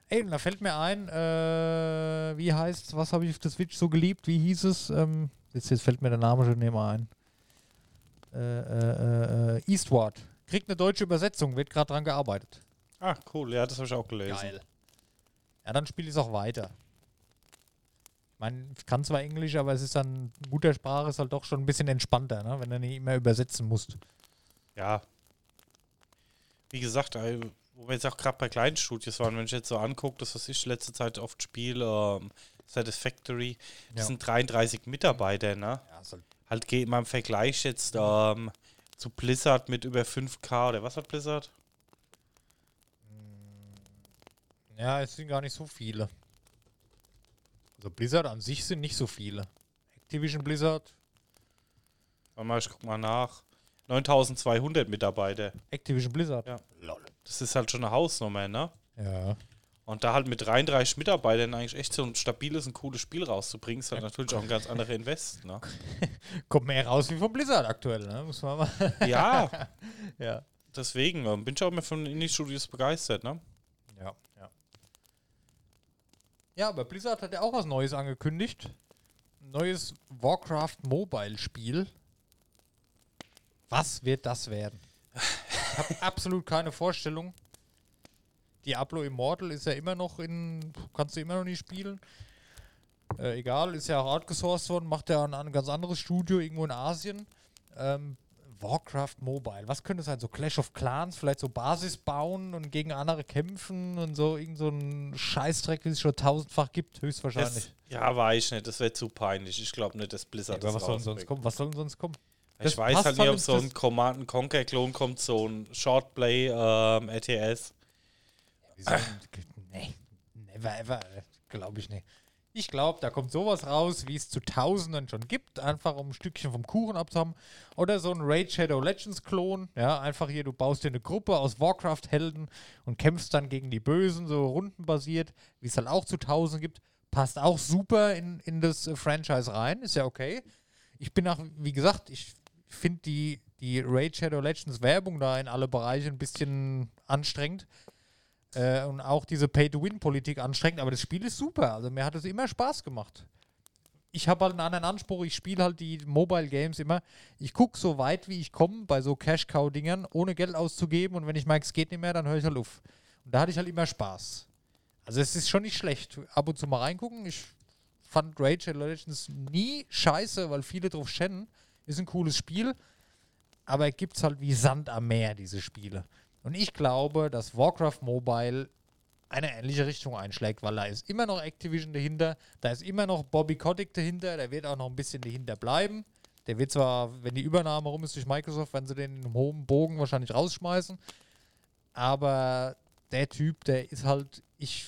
Ey, und da fällt mir ein, wie heißt's, was habe ich auf der Switch so geliebt, wie hieß es? Jetzt fällt mir der Name schon nicht mehr ein. Eastward. Kriegt eine deutsche Übersetzung, wird gerade dran gearbeitet. Ah, cool, ja, das habe ich auch gelesen. Geil. Ja, dann spiele ich es auch weiter. Ich meine, ich kann zwar Englisch, aber es ist dann, Muttersprache ist halt doch schon ein bisschen entspannter, ne? Wenn du nicht immer übersetzen musst. Ja. Wie gesagt, wo wir jetzt auch gerade bei kleinen Studios waren, wenn ich jetzt so angucke, das, was ich letzte Zeit oft spiele, Satisfactory, das sind 33 Mitarbeiter, ne? Ja, soll halt geht mal im Vergleich jetzt zu Blizzard mit über 5K oder was hat Blizzard? Ja, es sind gar nicht so viele. Also Blizzard an sich sind nicht so viele. Activision Blizzard. Warte mal, ich guck mal nach. 9200 Mitarbeiter. Activision Blizzard? Ja. Lol. Das ist halt schon eine Hausnummer, ne? Ja. Und da halt mit 33 Mitarbeitern eigentlich echt so ein stabiles und cooles Spiel rauszubringen, ist halt natürlich auch ein ganz anderer Invest. Ne? Kommt mehr raus wie von Blizzard aktuell, ne? Muss man mal. Ja. Ja. Deswegen, bin ich auch mehr von Indie-Studios begeistert, ne? Ja, ja. Ja, aber Blizzard hat ja auch was Neues angekündigt. Ein neues Warcraft-Mobile-Spiel. Was wird das werden? Ich habe absolut keine Vorstellung. Diablo Immortal ist ja immer noch kannst du immer noch nicht spielen. Egal, ist ja auch outgesourced worden, macht ja ein ganz anderes Studio irgendwo in Asien. Warcraft Mobile, was könnte es sein? So Clash of Clans, vielleicht so Basis bauen und gegen andere kämpfen und so irgend so ein Scheißdreck, wie es schon tausendfach gibt, höchstwahrscheinlich. Weiß ich nicht, das wäre zu peinlich. Ich glaube nicht, dass Blizzard das rausbringt. Was soll denn sonst kommen? Ich weiß halt nicht, ob so ein Command & Conquer Klon kommt, so ein Shortplay RTS. Nee, never ever, glaube ich nicht. Ich glaube, da kommt sowas raus, wie es zu Tausenden schon gibt, einfach um ein Stückchen vom Kuchen abzuhaben. Oder so ein Raid Shadow Legends Klon, ja, einfach hier, du baust dir eine Gruppe aus Warcraft-Helden und kämpfst dann gegen die Bösen, so rundenbasiert, wie es halt auch zu Tausenden gibt. Passt auch super in das Franchise rein, ist ja okay. Ich bin auch, wie gesagt, ich finde die Raid Shadow Legends Werbung da in alle Bereiche ein bisschen anstrengend. Und auch diese Pay-to-Win-Politik anstrengend, aber das Spiel ist super. Also mir hat es immer Spaß gemacht. Ich habe halt einen anderen Anspruch, ich spiele halt die Mobile-Games immer. Ich gucke so weit, wie ich komme, bei so Cash-Cow-Dingern, ohne Geld auszugeben. Und wenn ich merke, es geht nicht mehr, dann höre ich halt auf. Und da hatte ich halt immer Spaß. Also es ist schon nicht schlecht. Ab und zu mal reingucken. Ich fand Raid Shadow Legends nie scheiße, weil viele drauf schänden. Ist ein cooles Spiel. Aber es gibt halt wie Sand am Meer, diese Spiele. Und ich glaube, dass Warcraft Mobile eine ähnliche Richtung einschlägt, weil da ist immer noch Activision dahinter, da ist immer noch Bobby Kotick dahinter, der wird auch noch ein bisschen dahinter bleiben. Der wird zwar, wenn die Übernahme rum ist durch Microsoft, werden sie den in einem hohen Bogen wahrscheinlich rausschmeißen, aber der Typ, der ist halt, ich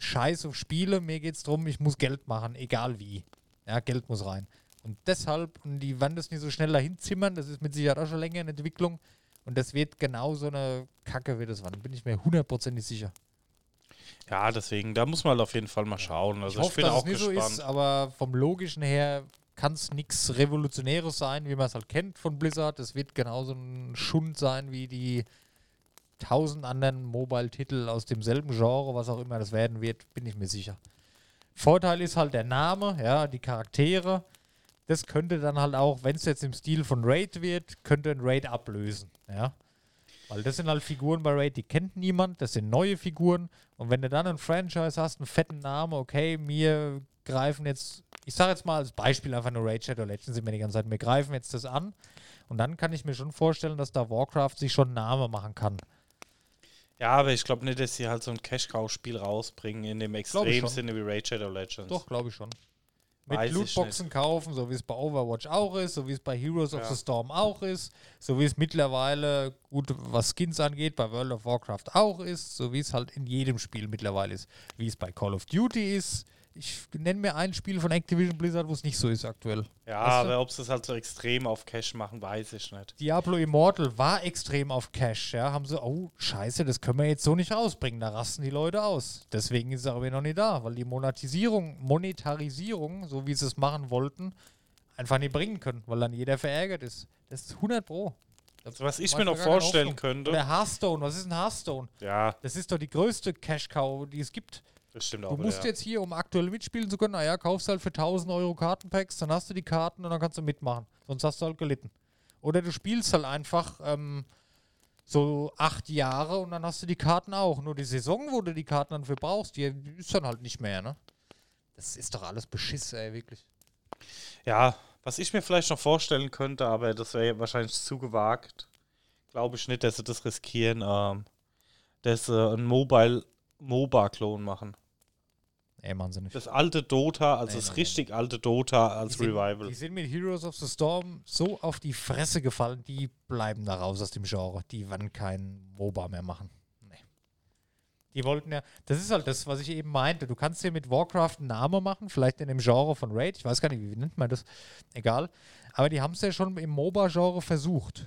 scheiß auf Spiele, mir geht's drum, ich muss Geld machen, egal wie. Ja, Geld muss rein. Und deshalb, und die werden das nicht so schnell dahin zimmern, das ist mit Sicherheit auch schon länger in Entwicklung, und das wird genau so eine Kacke wie das war. Da bin ich mir hundertprozentig sicher. Ja, deswegen, da muss man halt auf jeden Fall mal schauen. Also ich hoffe, dass auch es nicht gespannt. So ist, aber vom Logischen her kann es nichts Revolutionäres sein, wie man es halt kennt von Blizzard. Es wird genauso ein Schund sein wie die 1000 anderen Mobile-Titel aus demselben Genre, was auch immer das werden wird, bin ich mir sicher. Vorteil ist halt der Name, ja, die Charaktere. Das könnte dann halt auch, wenn es jetzt im Stil von Raid wird, könnte ein Raid ablösen. Ja? Weil das sind halt Figuren bei Raid, die kennt niemand, das sind neue Figuren. Und wenn du dann ein Franchise hast, einen fetten Namen, okay, mir greifen jetzt, ich sage jetzt mal als Beispiel einfach nur Raid Shadow Legends, sind wir die ganze Zeit, wir greifen jetzt das an. Und dann kann ich mir schon vorstellen, dass da Warcraft sich schon einen Namen machen kann. Ja, aber ich glaube nicht, dass sie halt so ein Cash-Cow-Spiel rausbringen in dem extremen Sinne wie Raid Shadow Legends. Doch, glaube ich schon. Mit Lootboxen kaufen, so wie es bei Overwatch auch ist, so wie es bei Heroes of the Storm auch ist, so wie es mittlerweile, gut, was Skins angeht, bei World of Warcraft auch ist, so wie es halt in jedem Spiel mittlerweile ist, wie es bei Call of Duty ist. Ich nenne mir ein Spiel von Activision Blizzard, wo es nicht so ist aktuell. Ja, weißt du? Aber ob sie es halt so extrem auf Cash machen, weiß ich nicht. Diablo Immortal war extrem auf Cash, ja. Haben sie, oh, scheiße, das können wir jetzt so nicht rausbringen, da rasten die Leute aus. Deswegen ist es aber noch nicht da, weil die Monetarisierung, so wie sie es machen wollten, einfach nicht bringen können, weil dann jeder verärgert ist. Das ist 100 Pro. Also was ich mir noch vorstellen könnte... Oder Hearthstone, was ist ein Hearthstone? Ja. Das ist doch die größte Cash-Cow, die es gibt. Das stimmt auch, du musst jetzt hier, um aktuell mitspielen zu können, naja, kaufst halt für 1000 Euro Kartenpacks, dann hast du die Karten und dann kannst du mitmachen. Sonst hast du halt gelitten. Oder du spielst halt einfach so 8 Jahre und dann hast du die Karten auch. Nur die Saison, wo du die Karten dann für brauchst, die ist dann halt nicht mehr, ne? Das ist doch alles Beschiss, ey, wirklich. Ja, was ich mir vielleicht noch vorstellen könnte, aber das wäre ja wahrscheinlich zu gewagt, glaube ich nicht, dass sie das riskieren, dass sie ein MOBA-Klon machen. Nee, machen sie nicht. Das alte Dota, also das richtig alte Dota als Revival. Die sind mit Heroes of the Storm so auf die Fresse gefallen, die bleiben da raus aus dem Genre. Die werden kein MOBA mehr machen. Nee. Die wollten ja, das ist halt das, was ich eben meinte. Du kannst dir mit Warcraft einen Namen machen, vielleicht in dem Genre von Raid. Ich weiß gar nicht, wie nennt man das? Egal. Aber die haben es ja schon im MOBA-Genre versucht.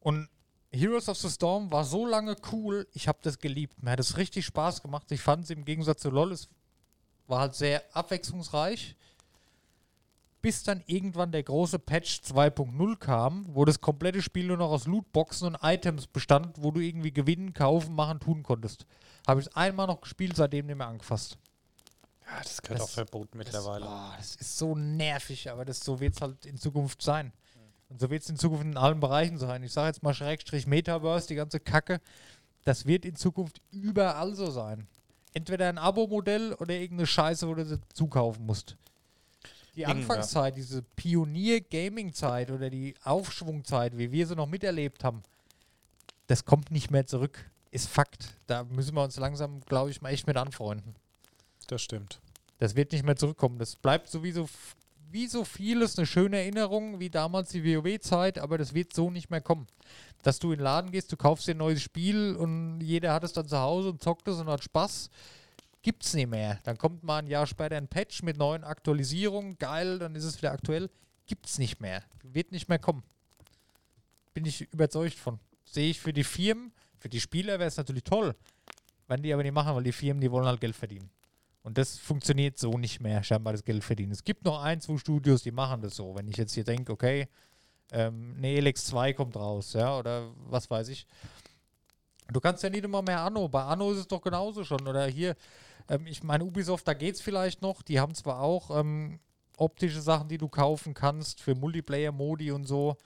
Und Heroes of the Storm war so lange cool, ich habe das geliebt. Mir hat es richtig Spaß gemacht. Ich fand es im Gegensatz zu LOL, es war halt sehr abwechslungsreich. Bis dann irgendwann der große Patch 2.0 kam, wo das komplette Spiel nur noch aus Lootboxen und Items bestand, wo du irgendwie gewinnen, kaufen, machen, tun konntest. Habe ich es einmal noch gespielt, seitdem nicht mehr angefasst. Ja, das gehört auch verboten mittlerweile. Das ist so nervig, aber so wird es halt in Zukunft sein. Und so wird es in Zukunft in allen Bereichen sein. Ich sage jetzt mal Schrägstrich Metaverse, die ganze Kacke. Das wird in Zukunft überall so sein. Entweder ein Abo-Modell oder irgendeine Scheiße, wo du sie zukaufen musst. Die Anfangszeit, diese Pionier-Gaming-Zeit oder die Aufschwungzeit, wie wir sie noch miterlebt haben, das kommt nicht mehr zurück. Ist Fakt. Da müssen wir uns langsam, glaube ich, mal echt mit anfreunden. Das stimmt. Das wird nicht mehr zurückkommen. Das bleibt sowieso wie so vieles eine schöne Erinnerung, wie damals die WoW-Zeit, aber das wird so nicht mehr kommen. Dass du in den Laden gehst, du kaufst dir ein neues Spiel und jeder hat es dann zu Hause und zockt es und hat Spaß, gibt's nicht mehr. Dann kommt mal ein Jahr später ein Patch mit neuen Aktualisierungen, geil, dann ist es wieder aktuell. Gibt's nicht mehr. Wird nicht mehr kommen. Bin ich überzeugt von. Sehe ich für die Firmen, für die Spieler wäre es natürlich toll, wenn die aber nicht machen, weil die Firmen, die wollen halt Geld verdienen. Und das funktioniert so nicht mehr, scheinbar das Geld verdienen. Es gibt noch 1, 2 Studios, die machen das so. Wenn ich jetzt hier denke, okay, eine Elex 2 kommt raus, ja, oder was weiß ich. Du kannst ja nicht immer mehr Anno. Bei Anno ist es doch genauso schon. Oder hier, ich meine, Ubisoft, da geht's vielleicht noch. Die haben zwar auch optische Sachen, die du kaufen kannst für Multiplayer-Modi und so.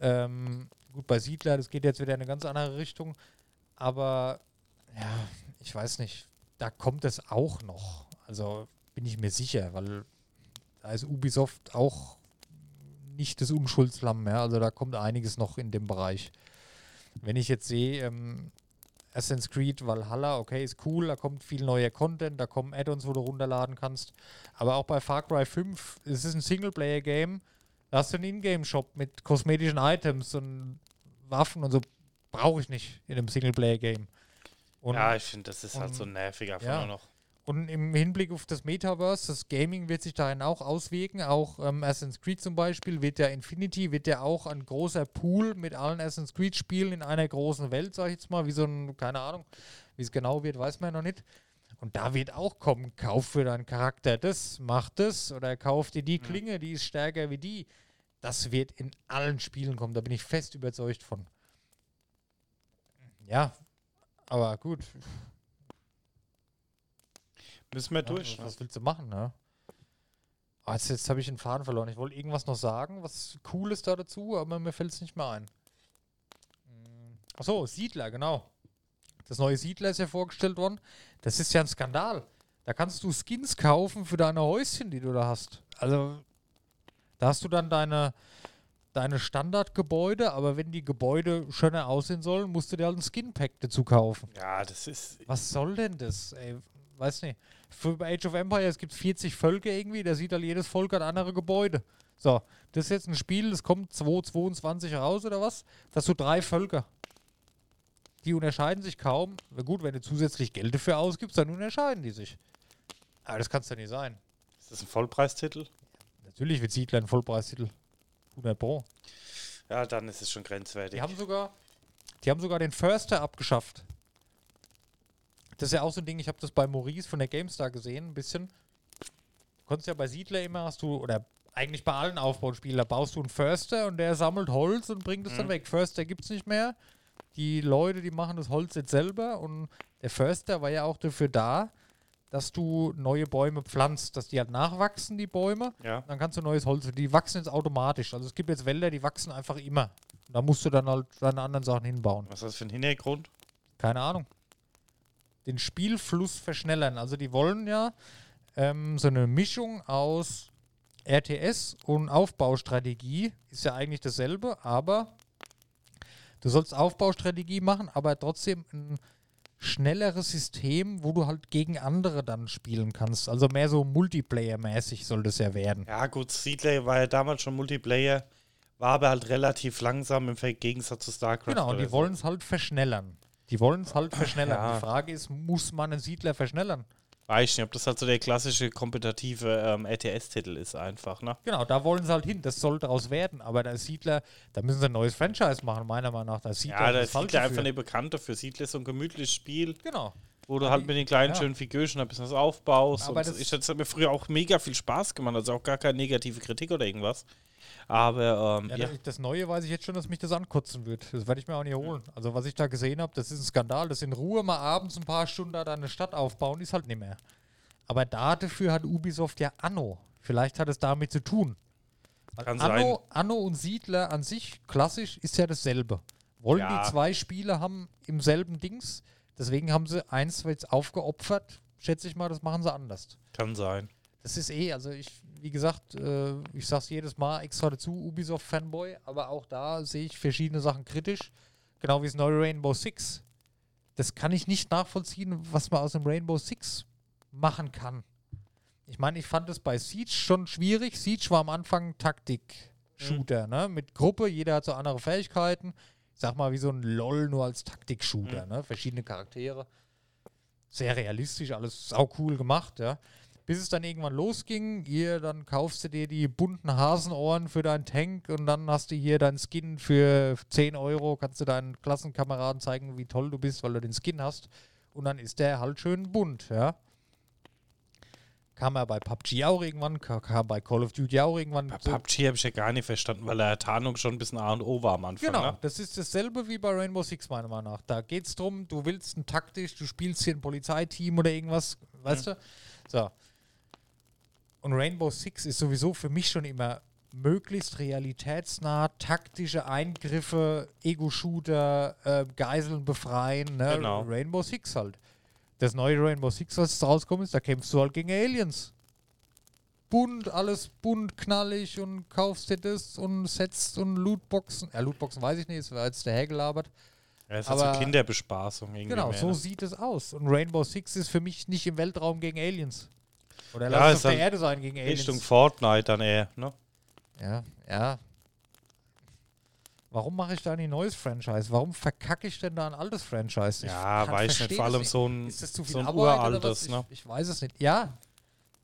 Gut, bei Siedler, das geht jetzt wieder in eine ganz andere Richtung. Aber, ja, ich weiß nicht. Da kommt es auch noch. Also bin ich mir sicher, weil da ist Ubisoft auch nicht das Unschuldslamm mehr. Also da kommt einiges noch in dem Bereich. Wenn ich jetzt sehe, Assassin's Creed Valhalla, okay, ist cool, da kommt viel neuer Content, da kommen Add-ons, wo du runterladen kannst. Aber auch bei Far Cry 5, es ist ein Singleplayer-Game, da hast du einen Ingame-Shop mit kosmetischen Items und Waffen und so. Brauche ich nicht in einem Singleplayer-Game. Und ja, ich finde, das ist halt so nervig einfach nur noch. Und im Hinblick auf das Metaverse, das Gaming wird sich darin auch auswirken. Auch Assassin's Creed zum Beispiel wird ja auch ein großer Pool mit allen Assassin's Creed-Spielen in einer großen Welt, sag ich jetzt mal, wie so ein, keine Ahnung, wie es genau wird, weiß man ja noch nicht. Und da wird auch kommen, kauf für deinen Charakter das, mach das oder kauf dir die Klinge, die ist stärker wie die. Das wird in allen Spielen kommen, da bin ich fest überzeugt von. Ja, aber gut. Müssen wir durch. Was willst du machen, ne? Jetzt habe ich den Faden verloren. Ich wollte irgendwas noch sagen, was Cooles da dazu, aber mir fällt es nicht mehr ein. Achso, Siedler, genau. Das neue Siedler ist ja vorgestellt worden. Das ist ja ein Skandal. Da kannst du Skins kaufen für deine Häuschen, die du da hast. Also, da hast du dann deine Standardgebäude, aber wenn die Gebäude schöner aussehen sollen, musst du dir halt ein Skin-Pack dazu kaufen. Ja, das ist... Was soll denn das, ey? Weiß nicht. Für Age of Empires gibt es 40 Völker irgendwie, da sieht halt jedes Volk hat andere Gebäude. So, das ist jetzt ein Spiel, das kommt 2022 raus oder was? Das sind so 3 Völker. Die unterscheiden sich kaum. Na gut, wenn du zusätzlich Geld dafür ausgibst, dann unterscheiden die sich. Aber das kann es doch nicht sein. Ist das ein Vollpreistitel? Natürlich wird Siedler ein Vollpreistitel. 100 Pro. Ja, dann ist es schon grenzwertig. Die haben sogar den Förster abgeschafft. Das ist ja auch so ein Ding, ich habe das bei Maurice von der GameStar gesehen, ein bisschen. Du konntest ja bei Siedler immer, oder eigentlich bei allen Aufbauspielen, da baust du einen Förster und der sammelt Holz und bringt es dann weg. Förster gibt's nicht mehr. Die Leute, die machen das Holz jetzt selber und der Förster war ja auch dafür da, dass du neue Bäume pflanzt, dass die halt nachwachsen, die Bäume. Ja. Dann kannst du neues Holz, die wachsen jetzt automatisch. Also es gibt jetzt Wälder, die wachsen einfach immer. Und da musst du dann halt deine anderen Sachen hinbauen. Was ist das für ein Hintergrund? Keine Ahnung. Den Spielfluss verschnellern. Also die wollen ja so eine Mischung aus RTS und Aufbaustrategie. Ist ja eigentlich dasselbe, aber du sollst Aufbaustrategie machen, aber trotzdem ein schnelleres System, wo du halt gegen andere dann spielen kannst. Also mehr so Multiplayer-mäßig soll das ja werden. Ja gut, Siedler war ja damals schon Multiplayer, war aber halt relativ langsam im Gegensatz zu StarCraft. Genau, und die wollen es halt verschnellern. Die Frage ist, muss man einen Siedler verschnellern? Weiß nicht, ob das halt so der klassische kompetitive RTS-Titel ist einfach, ne? Genau, da wollen sie halt hin, das soll daraus werden, aber der Siedler, da müssen sie ein neues Franchise machen, meiner Meinung nach. Der Siedler, ja, der Siedler einfach eine Bekannte für Siedler, so ein gemütliches Spiel. Genau. Wo du halt mit den kleinen schönen Figürchen ein bisschen was aufbaust. Aber und das hat mir früher auch mega viel Spaß gemacht, also auch gar keine negative Kritik oder irgendwas. Aber das Neue weiß ich jetzt schon, dass mich das ankotzen wird. Das werde ich mir auch nicht holen. Also was ich da gesehen habe, das ist ein Skandal. Das in Ruhe mal abends ein paar Stunden da deine Stadt aufbauen, ist halt nicht mehr. Aber dafür hat Ubisoft ja Anno. Vielleicht hat es damit zu tun. Kann Anno sein. Anno und Siedler an sich, klassisch, ist ja dasselbe. Die zwei Spiele haben im selben Dings. Deswegen haben sie eins jetzt aufgeopfert. Schätze ich mal, das machen sie anders. Kann sein. Das ist ich sag's jedes Mal extra dazu, Ubisoft-Fanboy, aber auch da sehe ich verschiedene Sachen kritisch. Genau wie das neue Rainbow Six. Das kann ich nicht nachvollziehen, was man aus dem Rainbow Six machen kann. Ich meine, ich fand es bei Siege schon schwierig. Siege war am Anfang Taktik-Shooter, ne? Mit Gruppe, jeder hat so andere Fähigkeiten. Ich sag mal, wie so ein LOL nur als Taktik-Shooter, ne? Verschiedene Charaktere. Sehr realistisch, alles saucool gemacht, ja. Bis es dann irgendwann losging, dann kaufst du dir die bunten Hasenohren für deinen Tank und dann hast du hier deinen Skin für 10 Euro, kannst du deinen Klassenkameraden zeigen, wie toll du bist, weil du den Skin hast. Und dann ist der halt schön bunt, ja. Kam er bei PUBG auch irgendwann, kam bei Call of Duty auch irgendwann. Bei PUBG habe ich ja gar nicht verstanden, weil der Tarnung schon ein bisschen A und O war am Anfang. Genau, ne? Das ist dasselbe wie bei Rainbow Six, meiner Meinung nach. Da geht es darum, du willst ein taktisch, du spielst hier ein Polizeiteam oder irgendwas, weißt du? So. Und Rainbow Six ist sowieso für mich schon immer möglichst realitätsnah, taktische Eingriffe, Ego-Shooter, Geiseln befreien, ne? Genau. Rainbow Six halt. Das neue Rainbow Six, was rauskommt, ist, da kämpfst du halt gegen Aliens. Bunt, alles bunt, knallig und kaufst dir das und setzt und Lootboxen. Ja, Lootboxen weiß ich nicht, das war jetzt dahergelabert. Ja, das ist so Kinderbespaßung. Genau, mehr, so sieht es aus. Und Rainbow Six ist für mich nicht im Weltraum gegen Aliens. Oder lass es auf der Erde sein gegen Aliens. Richtung Fortnite dann eher, ne? Ja. Warum mache ich da ein neues Franchise? Warum verkacke ich denn da ein altes Franchise? Ja, weiß nicht. Vor allem so ein uraltes, ne? Ich weiß es nicht. Ja,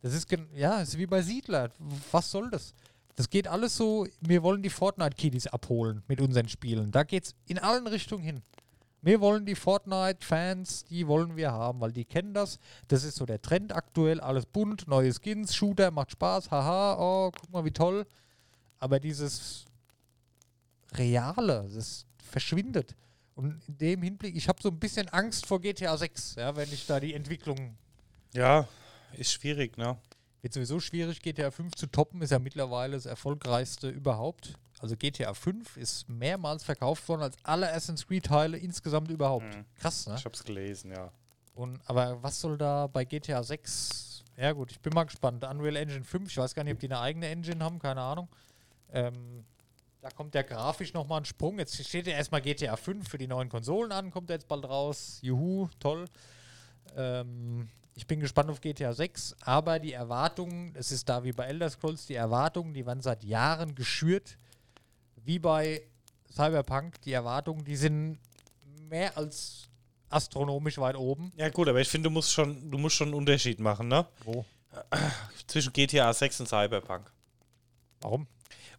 das ist ist wie bei Siedler. Was soll das? Das geht alles so, wir wollen die Fortnite-Kiddies abholen mit unseren Spielen. Da geht's in allen Richtungen hin. Wir wollen die Fortnite-Fans, die wollen wir haben, weil die kennen das. Das ist so der Trend aktuell, alles bunt, neue Skins, Shooter, macht Spaß, haha, oh, guck mal, wie toll. Aber dieses Reale, das verschwindet. Und in dem Hinblick, ich habe so ein bisschen Angst vor GTA 6, ja, wenn ich da die Entwicklung... Ja, ist schwierig, ne? Wird sowieso schwierig, GTA 5 zu toppen, ist ja mittlerweile das erfolgreichste überhaupt. Also GTA 5 ist mehrmals verkauft worden als alle Assassin's Creed-Teile insgesamt überhaupt. Krass, ne? Ich hab's gelesen, ja. Aber was soll da bei GTA 6? Ja gut, ich bin mal gespannt. Unreal Engine 5, ich weiß gar nicht, ob die eine eigene Engine haben, keine Ahnung. Da kommt der grafisch nochmal ein Sprung. Jetzt steht ja erstmal GTA 5 für die neuen Konsolen an, kommt jetzt bald raus. Juhu, toll. Ich bin gespannt auf GTA 6, aber die Erwartungen, es ist da wie bei Elder Scrolls, die Erwartungen, die werden seit Jahren geschürt. Wie bei Cyberpunk, die Erwartungen, die sind mehr als astronomisch weit oben. Ja gut, aber ich finde, du musst schon einen Unterschied machen, ne? Wo? Zwischen GTA 6 und Cyberpunk. Warum?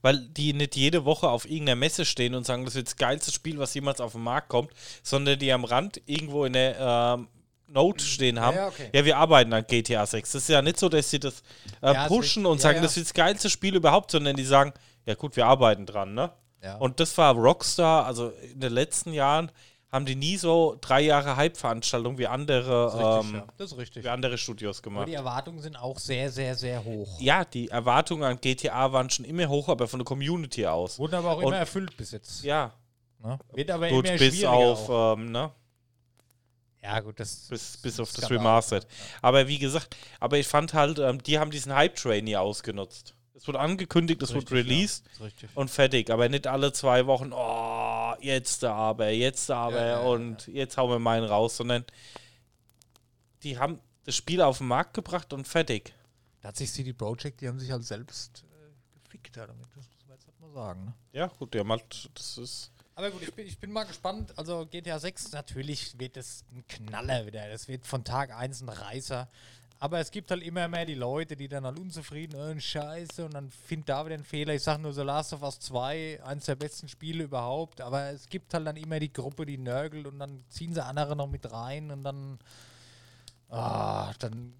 Weil die nicht jede Woche auf irgendeiner Messe stehen und sagen, das ist das geilste Spiel, was jemals auf den Markt kommt, sondern die am Rand irgendwo in der Note stehen haben. Ja, okay. Ja, wir arbeiten an GTA 6. Das ist ja nicht so, dass sie das pushen und sagen, das ist das geilste Spiel überhaupt, sondern die sagen, ja gut, wir arbeiten dran, ne? Ja. Und das war Rockstar, also in den letzten Jahren haben die nie so 3 Jahre Hype-Veranstaltungen wie andere, wie andere Studios gemacht. Aber die Erwartungen sind auch sehr, sehr, sehr hoch. Ja, die Erwartungen an GTA waren schon immer hoch, aber von der Community aus. Wurden aber auch immer erfüllt bis jetzt. Ja. Ne? Wird aber gut, immer bis auf, ne? Ja, gut, das bis auf das Remastered. Ja. Aber wie gesagt, aber ich fand halt, die haben diesen Hype-Train hier ausgenutzt. Es wurde angekündigt, es wurde released und fertig. Aber nicht alle 2 Wochen, oh, jetzt aber jetzt hauen wir meinen raus. Sondern die haben das Spiel auf den Markt gebracht und fertig. Da hat sich CD Projekt, die haben sich halt selbst gefickt damit, das muss man jetzt halt mal sagen. Ne? Ja, gut, die haben halt, das ist... Aber gut, ich bin mal gespannt. Also GTA 6, natürlich wird es ein Knaller wieder. Das wird von Tag 1 ein Reißer. Aber es gibt halt immer mehr die Leute, die dann halt unzufrieden sind, scheiße, und dann findet da wieder einen Fehler. Ich sag nur so Last of Us 2, eins der besten Spiele überhaupt, aber es gibt halt dann immer die Gruppe, die nörgelt, und dann ziehen sie andere noch mit rein, und dann dann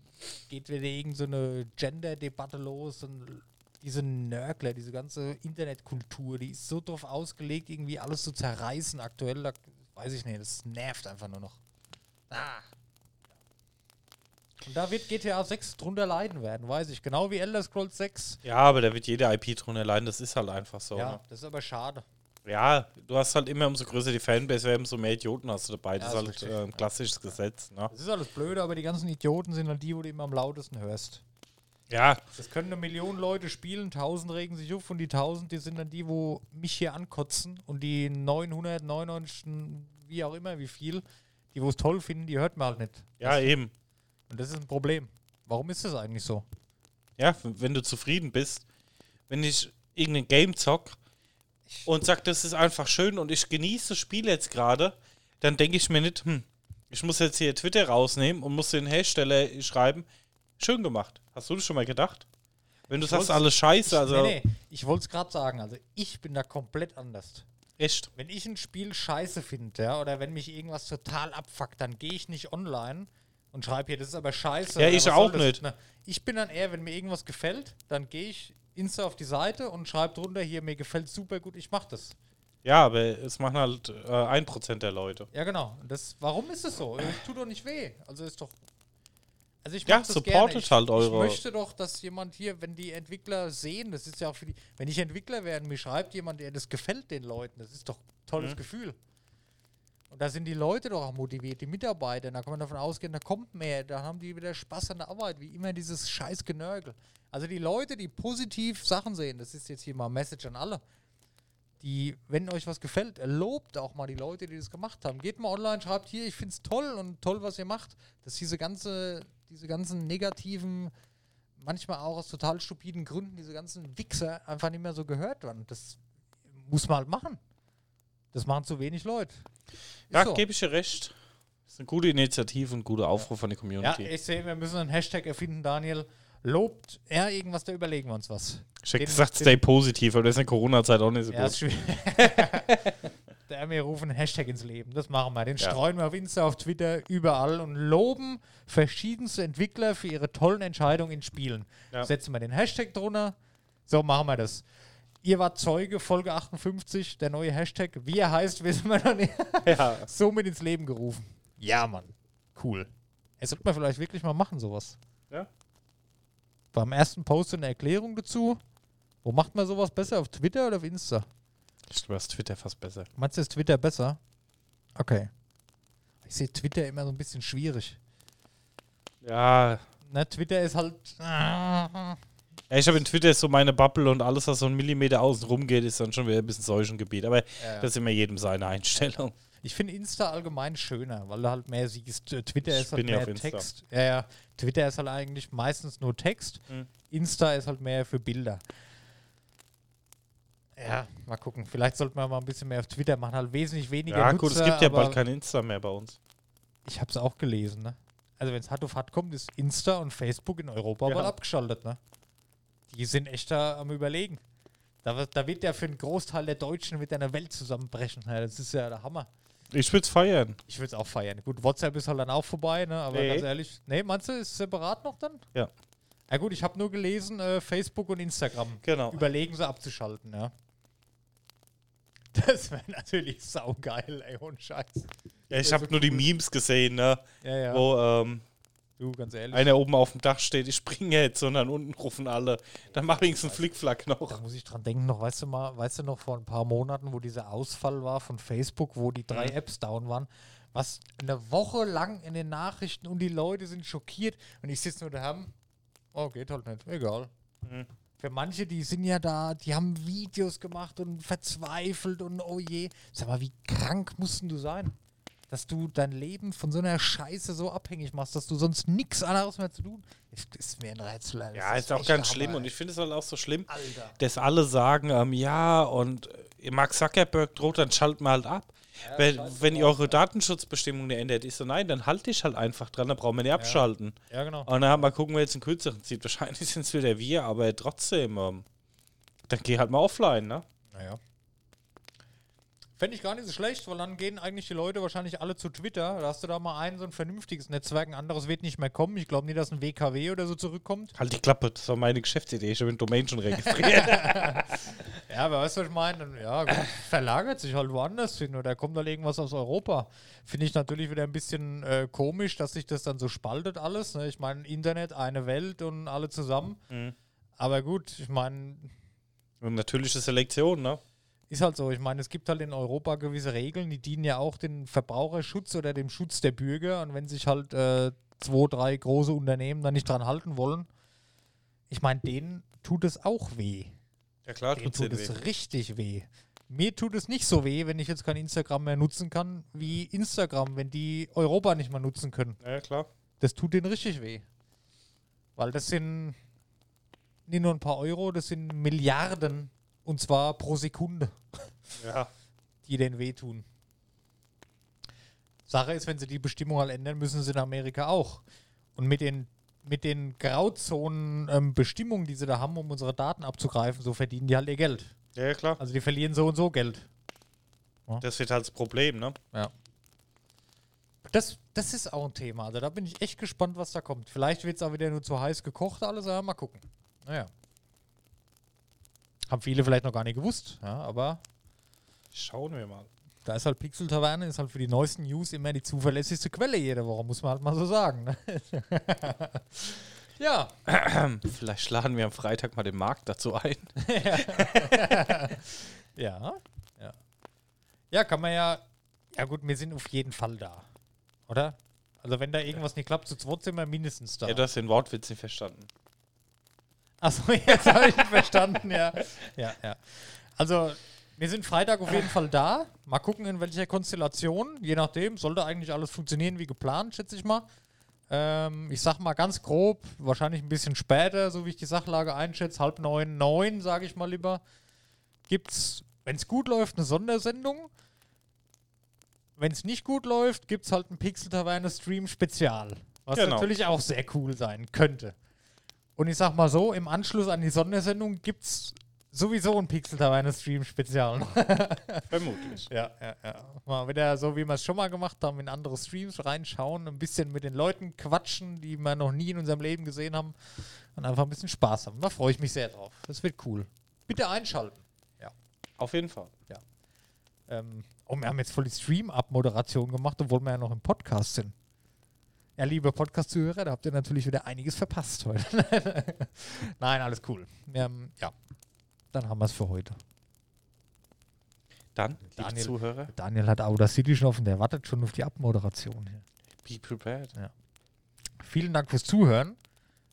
geht wieder irgend so eine Gender-Debatte los, und diese Nörgler, diese ganze Internetkultur, die ist so drauf ausgelegt, irgendwie alles zu zerreißen aktuell, da weiß ich nicht, das nervt einfach nur noch. Und da wird GTA 6 drunter leiden werden, weiß ich. Genau wie Elder Scrolls 6. Ja, aber da wird jede IP drunter leiden, das ist halt einfach so. Ja, ne? Das ist aber schade. Ja, du hast halt immer, umso größer die Fanbase wäre, umso mehr Idioten hast du dabei. Ja, das ist halt ein klassisches Gesetz. Ne? Das ist alles blöd, aber die ganzen Idioten sind halt die, wo du immer am lautesten hörst. Ja. Das können 1 Million Leute spielen, 1000 regen sich auf, und die 1000, die sind dann die, wo mich hier ankotzen, und die 999, wie auch immer, wie viel, die wo es toll finden, die hört man halt nicht. Ja, das eben. Und das ist ein Problem. Warum ist das eigentlich so? Ja, wenn du zufrieden bist, wenn ich irgendein Game zock und sag, das ist einfach schön und ich genieße das Spiel jetzt gerade, dann denke ich mir nicht, ich muss jetzt hier Twitter rausnehmen und muss den Hersteller schreiben, schön gemacht. Hast du das schon mal gedacht? Wenn du sagst, alles scheiße, also... Nee, ich wollte es gerade sagen, also ich bin da komplett anders. Echt? Wenn ich ein Spiel scheiße finde, ja, oder wenn mich irgendwas total abfuckt, dann gehe ich nicht online und schreibe hier, das ist aber scheiße. Ja, ich auch nicht. Na, ich bin dann eher, wenn mir irgendwas gefällt, dann gehe ich Insta auf die Seite und schreibe drunter, hier, mir gefällt super gut, ich mach das. Ja, aber es machen halt 1% der Leute. Ja, genau. Das, warum ist es so? Es tut doch nicht weh. Also ist doch... Also ich mache das gerne. Ich möchte doch, dass jemand hier, wenn die Entwickler sehen, das ist ja auch für die, wenn ich Entwickler werde, mir schreibt jemand, der das gefällt den Leuten, das ist doch ein tolles Gefühl. Und da sind die Leute doch auch motiviert, die Mitarbeiter, da kann man davon ausgehen, da kommt mehr, da haben die wieder Spaß an der Arbeit, wie immer dieses scheiß Genörgel. Also die Leute, die positiv Sachen sehen, das ist jetzt hier mal ein Message an alle, die, wenn euch was gefällt, lobt auch mal die Leute, die das gemacht haben. Geht mal online, schreibt hier, ich find's toll und toll, was ihr macht. Dass diese ganzen negativen, manchmal auch aus total stupiden Gründen, diese ganzen Wichser einfach nicht mehr so gehört werden. Das muss man halt machen. Das machen zu wenig Leute. Ist ja, so. Gebe ich dir recht. Das ist eine gute Initiative und ein guter Aufruf von der Community. Ja, ich sehe, wir müssen einen Hashtag erfinden, Daniel. Lobt er irgendwas, da überlegen wir uns was. Ich hätte gesagt, stay positiv, aber das ist in der Corona-Zeit auch nicht so gut. Ist schwierig. Wir rufen einen Hashtag ins Leben, das machen wir. Den streuen wir auf Insta, auf Twitter, überall und loben verschiedenste Entwickler für ihre tollen Entscheidungen in Spielen. Ja. Setzen wir den Hashtag drunter, so machen wir das. Ihr wart Zeuge, Folge 58, der neue Hashtag. Wie er heißt, wissen wir noch nicht. Ja. Somit ins Leben gerufen. Ja, Mann. Cool. Es sollte man vielleicht wirklich mal machen, sowas. Ja. Beim ersten Post eine Erklärung dazu. Wo macht man sowas besser? Auf Twitter oder auf Insta? Ich glaube, das ist Twitter fast besser. Meinst du, ist Twitter besser? Okay. Ich sehe Twitter immer so ein bisschen schwierig. Ja. Na, Twitter ist halt... Ja, ich habe in Twitter so meine Bubble und alles, was so ein Millimeter außen rumgeht, ist dann schon wieder ein bisschen Seuchengebiet. Aber das ist immer jedem seine Einstellung. Ich finde Insta allgemein schöner, weil du halt mehr siehst. Twitter ist halt mehr Text. Ja. Twitter ist halt eigentlich meistens nur Text. Mhm. Insta ist halt mehr für Bilder. Ja, mal gucken. Vielleicht sollten wir mal ein bisschen mehr auf Twitter machen. Halt wesentlich weniger Nutzer. Ja gut, es gibt ja bald kein Insta mehr bei uns. Ich habe es auch gelesen, ne? Also wenn es hart auf hart kommt, ist Insta und Facebook in Europa mal abgeschaltet, ne? Die sind echt da am Überlegen. Da wird ja für einen Großteil der Deutschen mit einer Welt zusammenbrechen. Ja, das ist ja der Hammer. Ich würde es feiern. Ich würde es auch feiern. Gut, WhatsApp ist halt dann auch vorbei, ne? Aber ganz ehrlich, nee, meinst du, ist es separat noch dann? Ja. Na gut, ich habe nur gelesen, Facebook und Instagram. Genau. Überlegen sie abzuschalten, ja. Das wäre natürlich saugeil, ey, ohne Scheiß. Ja, ich habe so nur die Memes gesehen, ne? Ja. Wo, du, ganz ehrlich. Einer oben auf dem Dach steht, ich springe jetzt, und dann unten rufen alle. Dann mach ich einen Flickflack noch. Da muss ich dran denken, noch, weißt du noch, vor ein paar Monaten, wo dieser Ausfall war von Facebook, wo die 3 Apps down waren, was eine Woche lang in den Nachrichten, und die Leute sind schockiert, und ich sitze nur daheim, geht halt nicht, egal. Mhm. Für manche, die sind ja da, die haben Videos gemacht und verzweifelt und oh je. Sag mal, wie krank musst du sein, dass du dein Leben von so einer Scheiße so abhängig machst, dass du sonst nichts anderes mehr zu tun hast. Das ist mir ein Rätsel. Ja, ist auch ganz schlimm, und ich finde es halt auch so schlimm, Alter, dass alle sagen, ja, und Mark Zuckerberg droht, dann schalten wir halt ab. Ja, wenn ihr eure Datenschutzbestimmungen ändert, ist so, nein, dann halt dich halt einfach dran, dann brauchen wir nicht abschalten. Ja, genau. Und dann mal gucken, wer jetzt einen kürzeren zieht. Wahrscheinlich sind es wieder wir, aber trotzdem, dann geh halt mal offline, ne? Naja. Fände ich gar nicht so schlecht, weil dann gehen eigentlich die Leute wahrscheinlich alle zu Twitter. Da hast du da mal einen, so ein vernünftiges Netzwerk, ein anderes wird nicht mehr kommen. Ich glaube nie, dass ein WKW oder so zurückkommt. Halt die Klappe, das war meine Geschäftsidee. Ich habe den Domain schon registriert. Ja, aber weißt du, was ich meine? Ja, gut, verlagert sich halt woanders hin oder kommt dann irgendwas aus Europa. Finde ich natürlich wieder ein bisschen komisch, dass sich das dann so spaltet alles. Ne? Ich meine, Internet, eine Welt und alle zusammen. Mhm. Aber gut, ich meine... Natürliche Selektion, ne? Ist halt so. Ich meine, es gibt halt in Europa gewisse Regeln, die dienen ja auch dem Verbraucherschutz oder dem Schutz der Bürger. Und wenn sich halt 2, 3 große Unternehmen da nicht dran halten wollen, ich meine, denen tut es auch weh. Ja klar, denen tut es richtig weh. Mir tut es nicht so weh, wenn ich jetzt kein Instagram mehr nutzen kann, wie Instagram, wenn die Europa nicht mehr nutzen können. Ja klar. Das tut denen richtig weh. Weil das sind nicht nur ein paar Euro, das sind Milliarden. Und zwar pro Sekunde, ja, die denen wehtun. Sache ist, wenn sie die Bestimmung halt ändern, müssen sie in Amerika auch. Und mit den Grauzonen Bestimmungen, die sie da haben, um unsere Daten abzugreifen, so verdienen die halt ihr Geld. Ja, klar. Also die verlieren so und so Geld. Ja. Das wird halt das Problem, ne? Ja. Das ist auch ein Thema. Also da bin ich echt gespannt, was da kommt. Vielleicht wird es auch wieder nur zu heiß gekocht, alles, aber mal gucken. Naja. Haben viele vielleicht noch gar nicht gewusst, ja, aber schauen wir mal. Da ist halt Pixel Taverne, ist halt für die neuesten News immer die zuverlässigste Quelle jede Woche, muss man halt mal so sagen. Ne? Ja. Vielleicht laden wir am Freitag mal den Markt dazu ein. Ja. Ja. Ja, kann man ja. Ja gut, wir sind auf jeden Fall da. Oder? Also wenn da irgendwas nicht klappt, zu zweit sind wir mindestens da. Ja, du hast den Wortwitz nicht verstanden. Achso, jetzt habe ich ihn verstanden, ja. Ja, ja. Also, wir sind Freitag auf jeden Fall da. Mal gucken, in welcher Konstellation. Je nachdem, sollte eigentlich alles funktionieren wie geplant, schätze ich mal. Ich sag mal ganz grob, wahrscheinlich ein bisschen später, so wie ich die Sachlage einschätze, 8:30, 9:00, sage ich mal lieber, gibt's, wenn es gut läuft, eine Sondersendung. Wenn es nicht gut läuft, gibt's halt ein Pixel-Taverne-Stream-Spezial. Was natürlich auch sehr cool sein könnte. Und ich sag mal so, im Anschluss an die Sondersendung gibt's sowieso ein Pixel-Taverne-Stream-Spezial. Vermutlich. Ja, ja, ja. Mal wieder so, wie wir es schon mal gemacht haben, in andere Streams reinschauen, ein bisschen mit den Leuten quatschen, die wir noch nie in unserem Leben gesehen haben und einfach ein bisschen Spaß haben. Da freue ich mich sehr drauf. Das wird cool. Bitte einschalten. Ja. Auf jeden Fall. Ja. Wir haben jetzt voll die Stream-Abmoderation gemacht, obwohl wir ja noch im Podcast sind. Ja, liebe Podcast-Zuhörer, da habt ihr natürlich wieder einiges verpasst heute. Nein, alles cool. Ja, dann haben wir es für heute. Dann, Daniel, liebe Zuhörer. Daniel hat Audacity schon offen, der wartet schon auf die Abmoderation hier. Be prepared. Ja. Vielen Dank fürs Zuhören.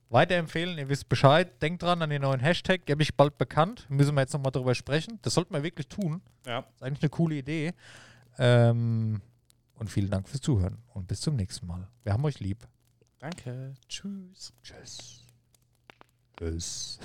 Weiterempfehlen, ihr wisst Bescheid. Denkt dran an den neuen Hashtag, der mich bald bekannt. Müssen wir jetzt nochmal drüber sprechen. Das sollten wir wirklich tun. Ja. Das ist eigentlich eine coole Idee. Und vielen Dank fürs Zuhören und bis zum nächsten Mal. Wir haben euch lieb. Danke. Tschüss. Tschüss. Tschüss.